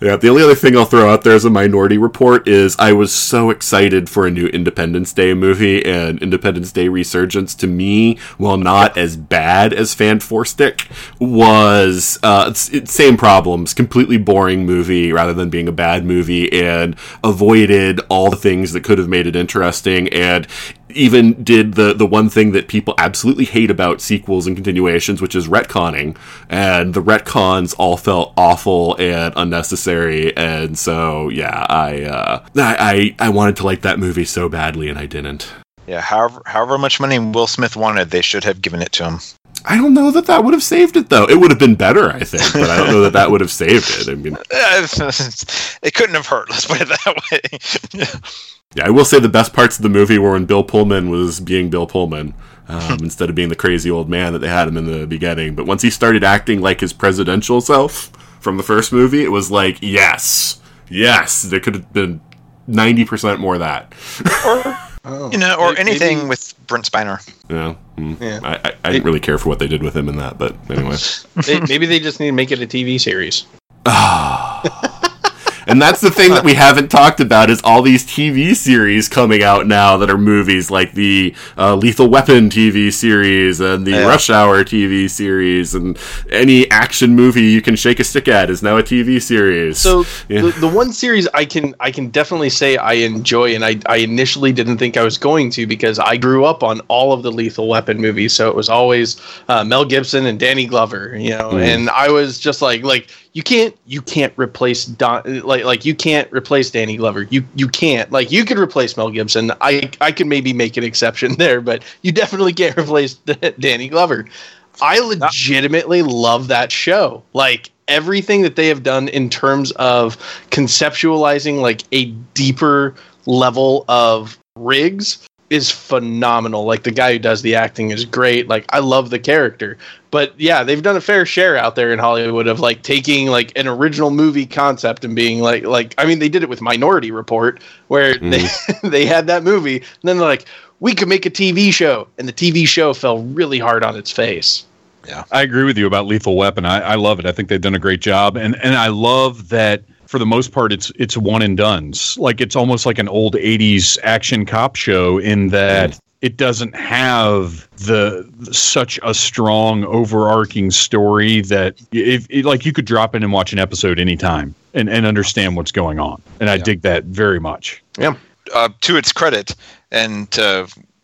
Yeah, the only other thing I'll throw out there as a Minority Report is I was so excited for a new Independence Day movie and Independence Day Resurgence. To me, while not as bad as Fantastic, was same problems, completely boring movie rather than being a bad movie, and avoided all the things that could have made it interesting, and even did the one thing that people absolutely hate about sequels and continuations, which is retconning, and the retcons all felt awful and unnecessary, and so, yeah, I wanted to like that movie so badly, and I didn't. Yeah, however much money Will Smith wanted, they should have given it to him. I don't know that would have saved it, though. It would have been better, I think, but I don't know that would have saved it. I mean, it couldn't have hurt, let's put it that way. Yeah, I will say the best parts of the movie were when Bill Pullman was being Bill Pullman instead of being the crazy old man that they had him in the beginning. But once he started acting like his presidential self from the first movie, it was like, yes, there could have been 90% more of that. Or anything maybe. With Brent Spiner. Yeah, yeah. I didn't really care for what they did with him in that, but anyway. Maybe they just need to make it a TV series. And that's the thing that we haven't talked about is all these TV series coming out now that are movies, like the Lethal Weapon TV series and the Rush Hour TV series, and any action movie you can shake a stick at is now a TV series. So the one series I can definitely say I enjoy, and I initially didn't think I was going to because I grew up on all of the Lethal Weapon movies, so it was always Mel Gibson and Danny Glover, and I was just like. You can't replace you can't replace Danny Glover. You can't. Like, you could replace Mel Gibson. I could maybe make an exception there, but you definitely can't replace Danny Glover. I legitimately love that show. Like, everything that they have done in terms of conceptualizing like a deeper level of rigs is phenomenal. Like, the guy who does the acting is great. Like, I love the character. But yeah, they've done a fair share out there in Hollywood of like taking like an original movie concept and being like I mean, they did it with Minority Report, where they had that movie, and then they're like, we could make a TV show, and the TV show fell really hard on its face. Yeah, I agree with you about Lethal Weapon. I love it. I think they've done a great job, and I love that. For the most part, it's one and dones. Like, it's almost like an old 80s action cop show in that it doesn't have such a strong overarching story that if you could drop in and watch an episode anytime and understand what's going on. And I dig that very much. Yeah. To its credit, and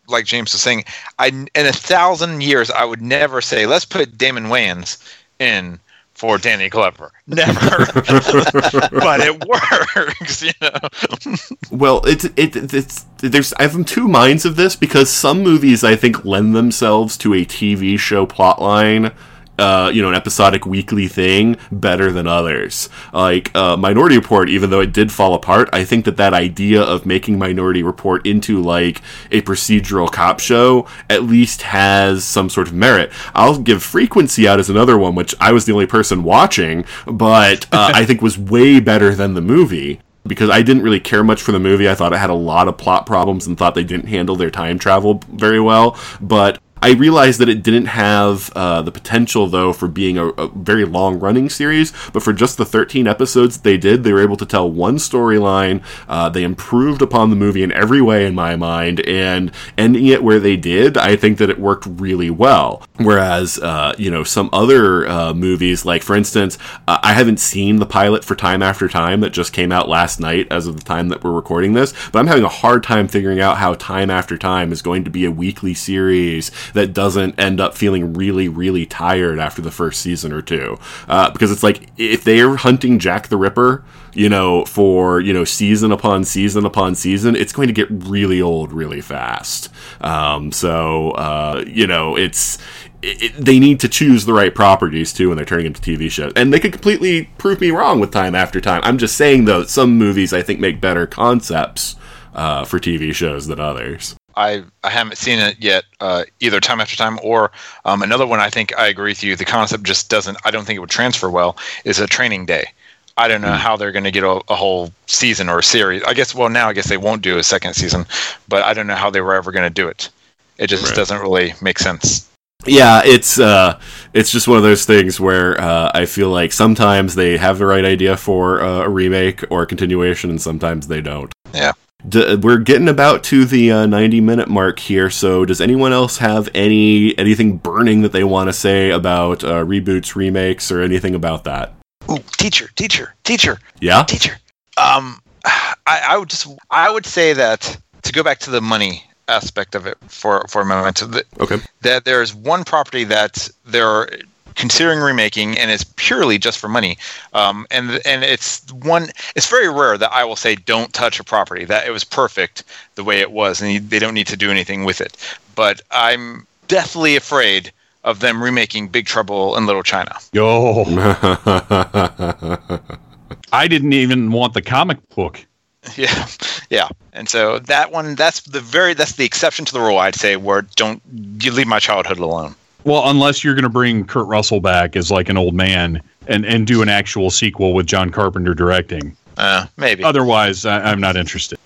like James was saying, in 1,000 years, I would never say, let's put Damon Wayans in for Danny Glover. Never. But it works, Well, it's there's I have two minds of this, because some movies I think lend themselves to a TV show plotline, an episodic weekly thing, better than others. Like Minority Report, even though it did fall apart, I think that idea of making Minority Report into like a procedural cop show at least has some sort of merit. I'll give Frequency out as another one, which I was the only person watching, but I think was way better than the movie. because I didn't really care much for the movie. I thought it had a lot of plot problems and thought they didn't handle their time travel very well. But I realized that it didn't have the potential, though, for being a very long-running series, but for just the 13 episodes they did, they were able to tell one storyline. They improved upon the movie in every way, in my mind, and ending it where they did, I think that it worked really well. Whereas, some other movies, like, for instance, I haven't seen the pilot for Time After Time that just came out last night as of the time that we're recording this, but I'm having a hard time figuring out how Time After Time is going to be a weekly series that doesn't end up feeling really, really tired after the first season or two. Because it's like, if they're hunting Jack the Ripper, for, season upon season upon season, it's going to get really old really fast. They need to choose the right properties, too, when they're turning into TV shows. And they could completely prove me wrong with Time After Time. I'm just saying, though, some movies, I think, make better concepts for TV shows than others. I haven't seen it yet, either Time After Time or another one. I think I agree with you. The concept just doesn't. I don't think it would transfer well. Is A Training Day. I don't know how they're going to get a whole season or a series. I guess. Well, now I guess they won't do a second season, but I don't know how they were ever going to do it. It just doesn't really make sense. Yeah, it's just one of those things where I feel like sometimes they have the right idea for a remake or a continuation, and sometimes they don't. Yeah. We're getting about to the 90-minute mark here, so does anyone else have anything burning that they want to say about reboots, remakes, or anything about that? Ooh, teacher. Yeah? Teacher. I would say that, to go back to the money aspect of it for a moment, that there's one property that they're considering remaking, and it's purely just for money. And it's one. It's very rare that I will say don't touch a property, that it was perfect the way it was, and they don't need to do anything with it. But I'm deathly afraid of them remaking Big Trouble in Little China. Yo, I didn't even want the comic book. Yeah. And so that one, that's the exception to the rule, I'd say, where you leave my childhood alone. Well, unless you're going to bring Kurt Russell back as like an old man and do an actual sequel with John Carpenter directing. Maybe. Otherwise, I'm not interested.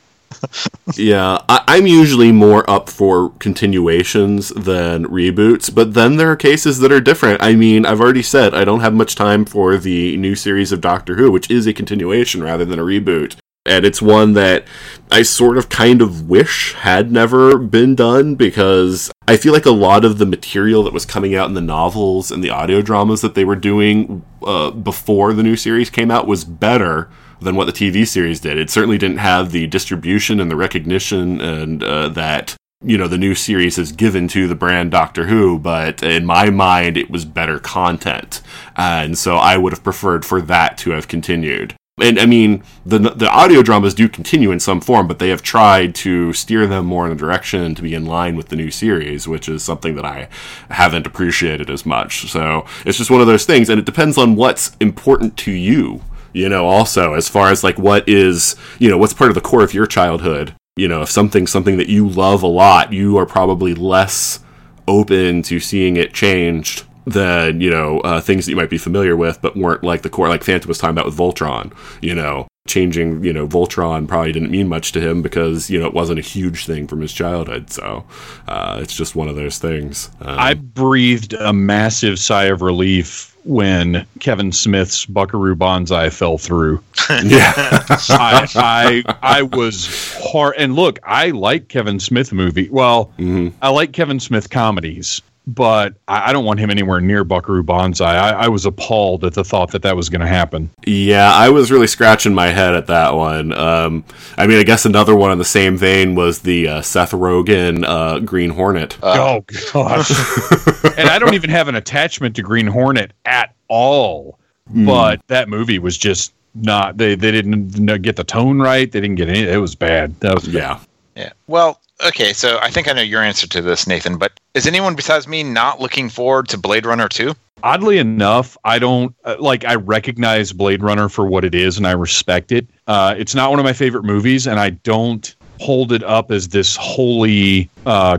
Yeah, I'm usually more up for continuations than reboots, but then there are cases that are different. I mean, I've already said I don't have much time for the new series of Doctor Who, which is a continuation rather than a reboot. And it's one that I sort of kind of wish had never been done, because I feel like a lot of the material that was coming out in the novels and the audio dramas that they were doing before the new series came out was better than what the TV series did. It certainly didn't have the distribution and the recognition and that the new series has given to the brand Doctor Who, but in my mind, it was better content. And so I would have preferred for that to have continued. And I mean, the audio dramas do continue in some form, but they have tried to steer them more in a direction to be in line with the new series, which is something that I haven't appreciated as much. So it's just one of those things, and it depends on what's important to you, also, as far as like what is, what's part of the core of your childhood. If something that you love a lot, you are probably less open to seeing it changed than, things that you might be familiar with but weren't like the core, like Phantom was talking about with Voltron, changing, Voltron probably didn't mean much to him because, it wasn't a huge thing from his childhood, so it's just one of those things. I breathed a massive sigh of relief when Kevin Smith's Buckaroo Banzai fell through. Yeah. I was hard, and look, I like Kevin Smith movie. Well, I like Kevin Smith comedies, but I don't want him anywhere near Buckaroo Banzai. I was appalled at the thought that was going to happen. Yeah, I was really scratching my head at that one. I guess another one in the same vein was the Seth Rogen Green Hornet. Oh, gosh. And I don't even have an attachment to Green Hornet at all. But that movie was just not... They didn't get the tone right. They didn't get any... It was bad. That was bad. Yeah. Well... Okay, so I think I know your answer to this, Nathan, but is anyone besides me not looking forward to Blade Runner 2? Oddly enough, I don't... I recognize Blade Runner for what it is, and I respect it. It's not one of my favorite movies, and I don't hold it up as this holy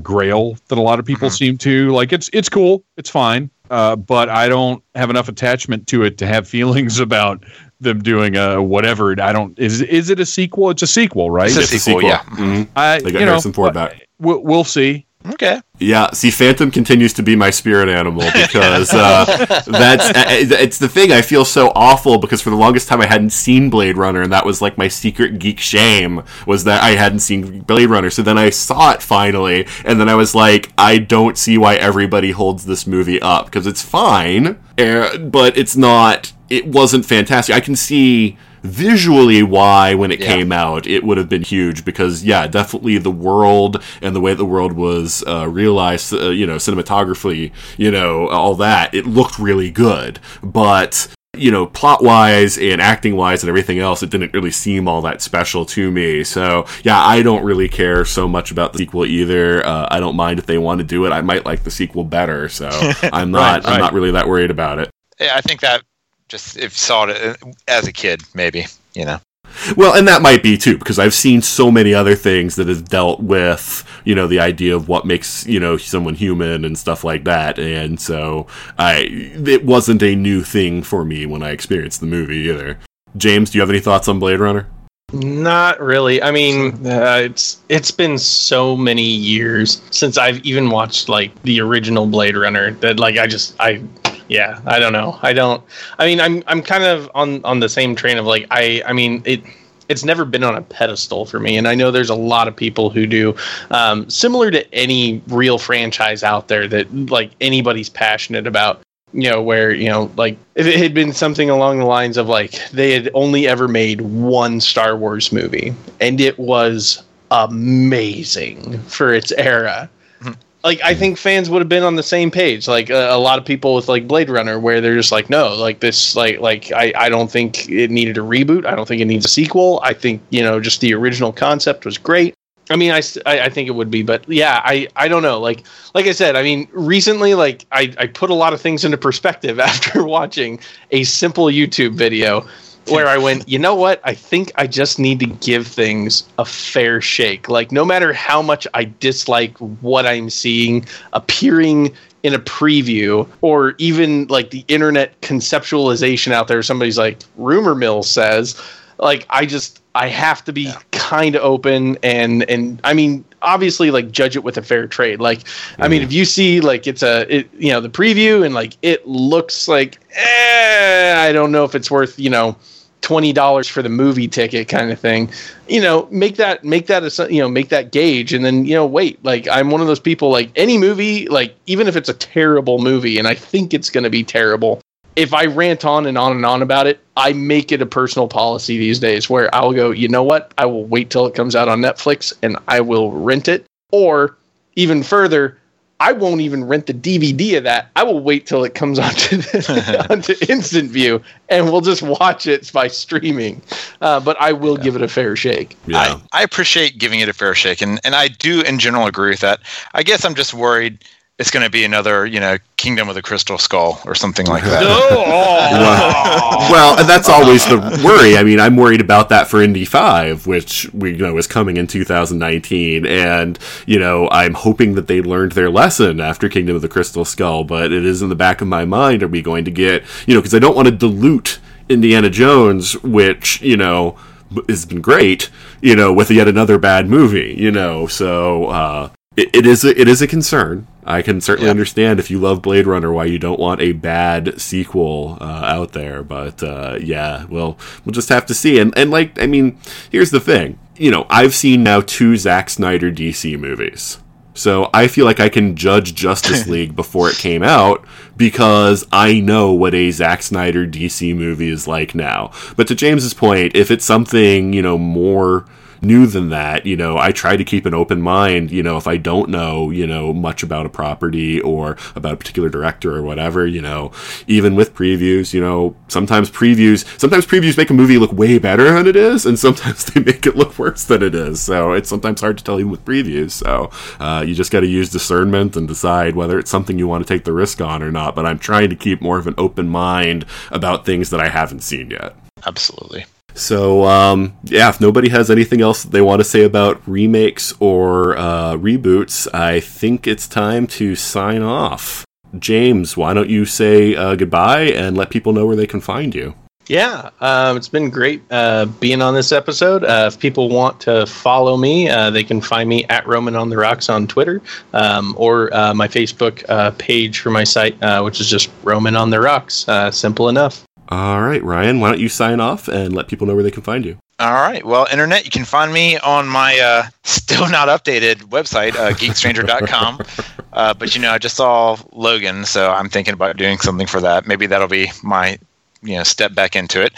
grail that a lot of people seem to. It's cool. It's fine. But I don't have enough attachment to it to have feelings about them doing a whatever. I don't. Is it a sequel? It's a sequel, right? It's a sequel. Yeah. Mm-hmm. They got Harrison Ford back. We'll see. Okay. Yeah. See, Phantom continues to be my spirit animal because it's the thing. I feel so awful because for the longest time I hadn't seen Blade Runner, and that was like my secret geek shame was that I hadn't seen Blade Runner. So then I saw it finally, and then I was like, I don't see why everybody holds this movie up because it's fine, but it's not. It wasn't fantastic. I can see visually why when it came out it would have been huge because definitely the world and the way the world was realized, cinematography, all that, it looked really good, but plot wise and acting wise and everything else, it didn't really seem all that special to me. So I don't really care so much about the sequel either. I don't mind if they want to do it. I might like the sequel better, so I'm not I'm not really that worried about it. I think that just if saw it as a kid, maybe, Well, and that might be too, because I've seen so many other things that have dealt with, the idea of what makes, someone human and stuff like that. And so it wasn't a new thing for me when I experienced the movie either. James, do you have any thoughts on Blade Runner? Not really. I mean, it's been so many years since I've even watched the original Blade Runner that I don't know. I'm kind of on the same train of it's never been on a pedestal for me. And I know there's a lot of people who do, similar to any real franchise out there that anybody's passionate about, if it had been something along the lines of they had only ever made one Star Wars movie and it was amazing for its era. I think fans would have been on the same page. A lot of people with Blade Runner, where they're just no, this, I don't think it needed a reboot. I don't think it needs a sequel. I think just the original concept was great. I mean, I think it would be, but I don't know. Like I said, I mean, recently, I put a lot of things into perspective after watching a simple YouTube video where I went, you know what? I think I just need to give things a fair shake. No matter how much I dislike what I'm seeing appearing in a preview or even the internet conceptualization out there, somebody's rumor mill says, I have to be kind of open and I mean, obviously judge it with a fair trade. I mean, if you see the preview and it looks I don't know if it's worth, $20 for the movie ticket kind of thing, make that gauge. And then, wait, I'm one of those people, any movie, even if it's a terrible movie and I think it's going to be terrible, if I rant on and on and on about it, I make it a personal policy these days where I'll go, you know what? I will wait till it comes out on Netflix and I will rent it. Or even further, I won't even rent the DVD of that. I will wait till it comes onto Instant View and we'll just watch it by streaming. But I will give it a fair shake. Yeah. I appreciate giving it a fair shake. And I do in general agree with that. I guess I'm just worried it's going to be another, Kingdom of the Crystal Skull or something like that. Well, and that's always the worry. I mean, I'm worried about that for Indy 5, which we is coming in 2019. And, I'm hoping that they learned their lesson after Kingdom of the Crystal Skull. But it is in the back of my mind, are we going to get, because I don't want to dilute Indiana Jones, which, has been great, with yet another bad movie, So, It is a concern. I can certainly understand if you love Blade Runner why you don't want a bad sequel out there. But we'll just have to see. And I mean, here's the thing. I've seen now 2 Zack Snyder DC movies. So I feel like I can judge Justice League before it came out because I know what a Zack Snyder DC movie is like now. But to James's point, if it's something, more new than that, I try to keep an open mind, if I don't know, much about a property or about a particular director or whatever, even with previews, sometimes previews make a movie look way better than it is, and sometimes they make it look worse than it is. So it's sometimes hard to tell even with previews. So you just got to use discernment and decide whether it's something you want to take the risk on or not. But I'm trying to keep more of an open mind about things that I haven't seen yet. Absolutely. So, if nobody has anything else that they want to say about remakes or reboots, I think it's time to sign off. James, why don't you say goodbye and let people know where they can find you? Yeah, it's been great being on this episode. If people want to follow me, they can find me at Roman on the Rocks on Twitter, or my Facebook page for my site, which is just Roman on the Rocks. Simple enough. All right, Ryan, why don't you sign off and let people know where they can find you? All right. Well, Internet, you can find me on my still not updated website, geekstranger.com. But, I just saw Logan, so I'm thinking about doing something for that. Maybe that'll be my step back into it.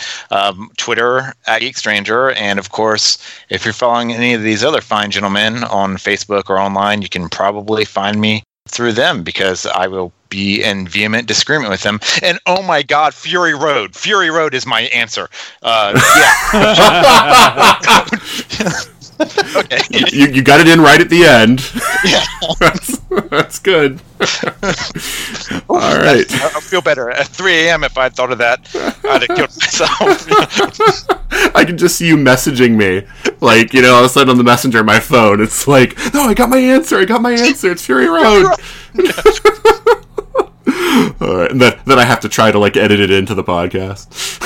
Twitter at GeekStranger, and of course, if you're following any of these other fine gentlemen on Facebook or online, you can probably find me through them because I will be in vehement disagreement with them. And oh my God, Fury Road! Fury Road is my answer. Yeah. Okay. You got it in right at the end. Yeah. That's good. All right. I feel better. At 3 a.m., if I'd thought of that, I'd have killed myself. I can just see you messaging me. Like, all of a sudden on the messenger, my phone, it's like, no, I got my answer. It's Fury Road. All right. And then I have to try to, edit it into the podcast.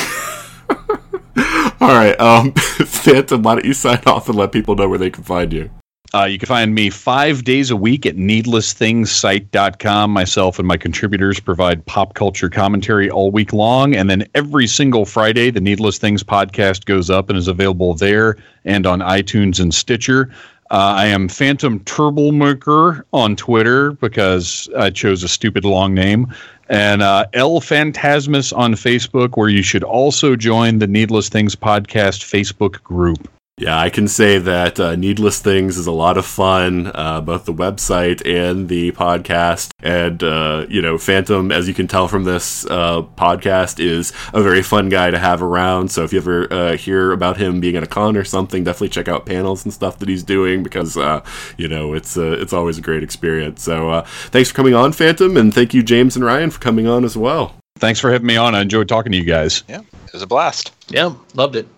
All right, Phantom, why don't you sign off and let people know where they can find you? You can find me 5 days a week at needlessthingssite.com. Myself and my contributors provide pop culture commentary all week long, and then every single Friday, the Needless Things podcast goes up and is available there and on iTunes and Stitcher. I am Phantom Troublemaker on Twitter because I chose a stupid long name. And El Phantasmus on Facebook, where you should also join the Needless Things podcast Facebook group. Yeah, I can say that Needless Things is a lot of fun, both the website and the podcast. And, Phantom, as you can tell from this podcast, is a very fun guy to have around. So if you ever hear about him being at a con or something, definitely check out panels and stuff that he's doing because, it's always a great experience. So thanks for coming on, Phantom, and thank you, James and Ryan, for coming on as well. Thanks for having me on. I enjoyed talking to you guys. Yeah, it was a blast. Yeah, loved it.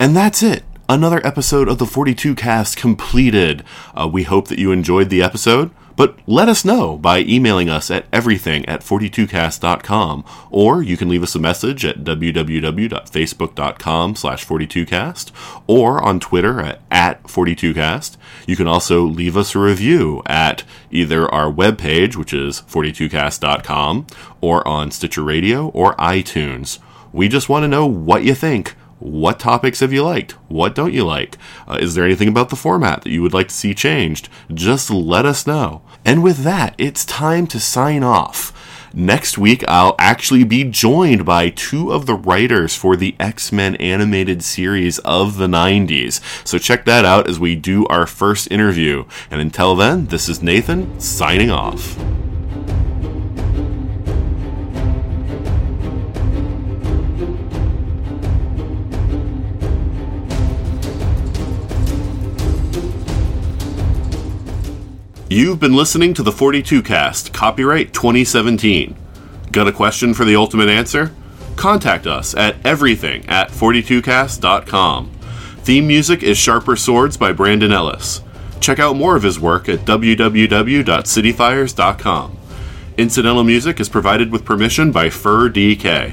And that's it. Another episode of the 42cast completed. We hope that you enjoyed the episode, but let us know by emailing us at everything@42cast.com, or you can leave us a message at www.facebook.com/42cast, or on Twitter at 42cast. You can also leave us a review at either our webpage, which is 42cast.com, or on Stitcher Radio or iTunes. We just want to know what you think. What topics have you liked? What don't you like? Is there anything about the format that you would like to see changed? Just let us know. And with that, it's time to sign off. Next week, I'll actually be joined by two of the writers for the X-Men animated series of the 90s. So check that out as we do our first interview. And until then, this is Nathan signing off. You've been listening to the 42cast, copyright 2017. Got a question for the ultimate answer? Contact us at everything@42cast.com. Theme music is Sharper Swords by Brandon Ellis. Check out more of his work at www.cityfires.com. Incidental music is provided with permission by Fur DK.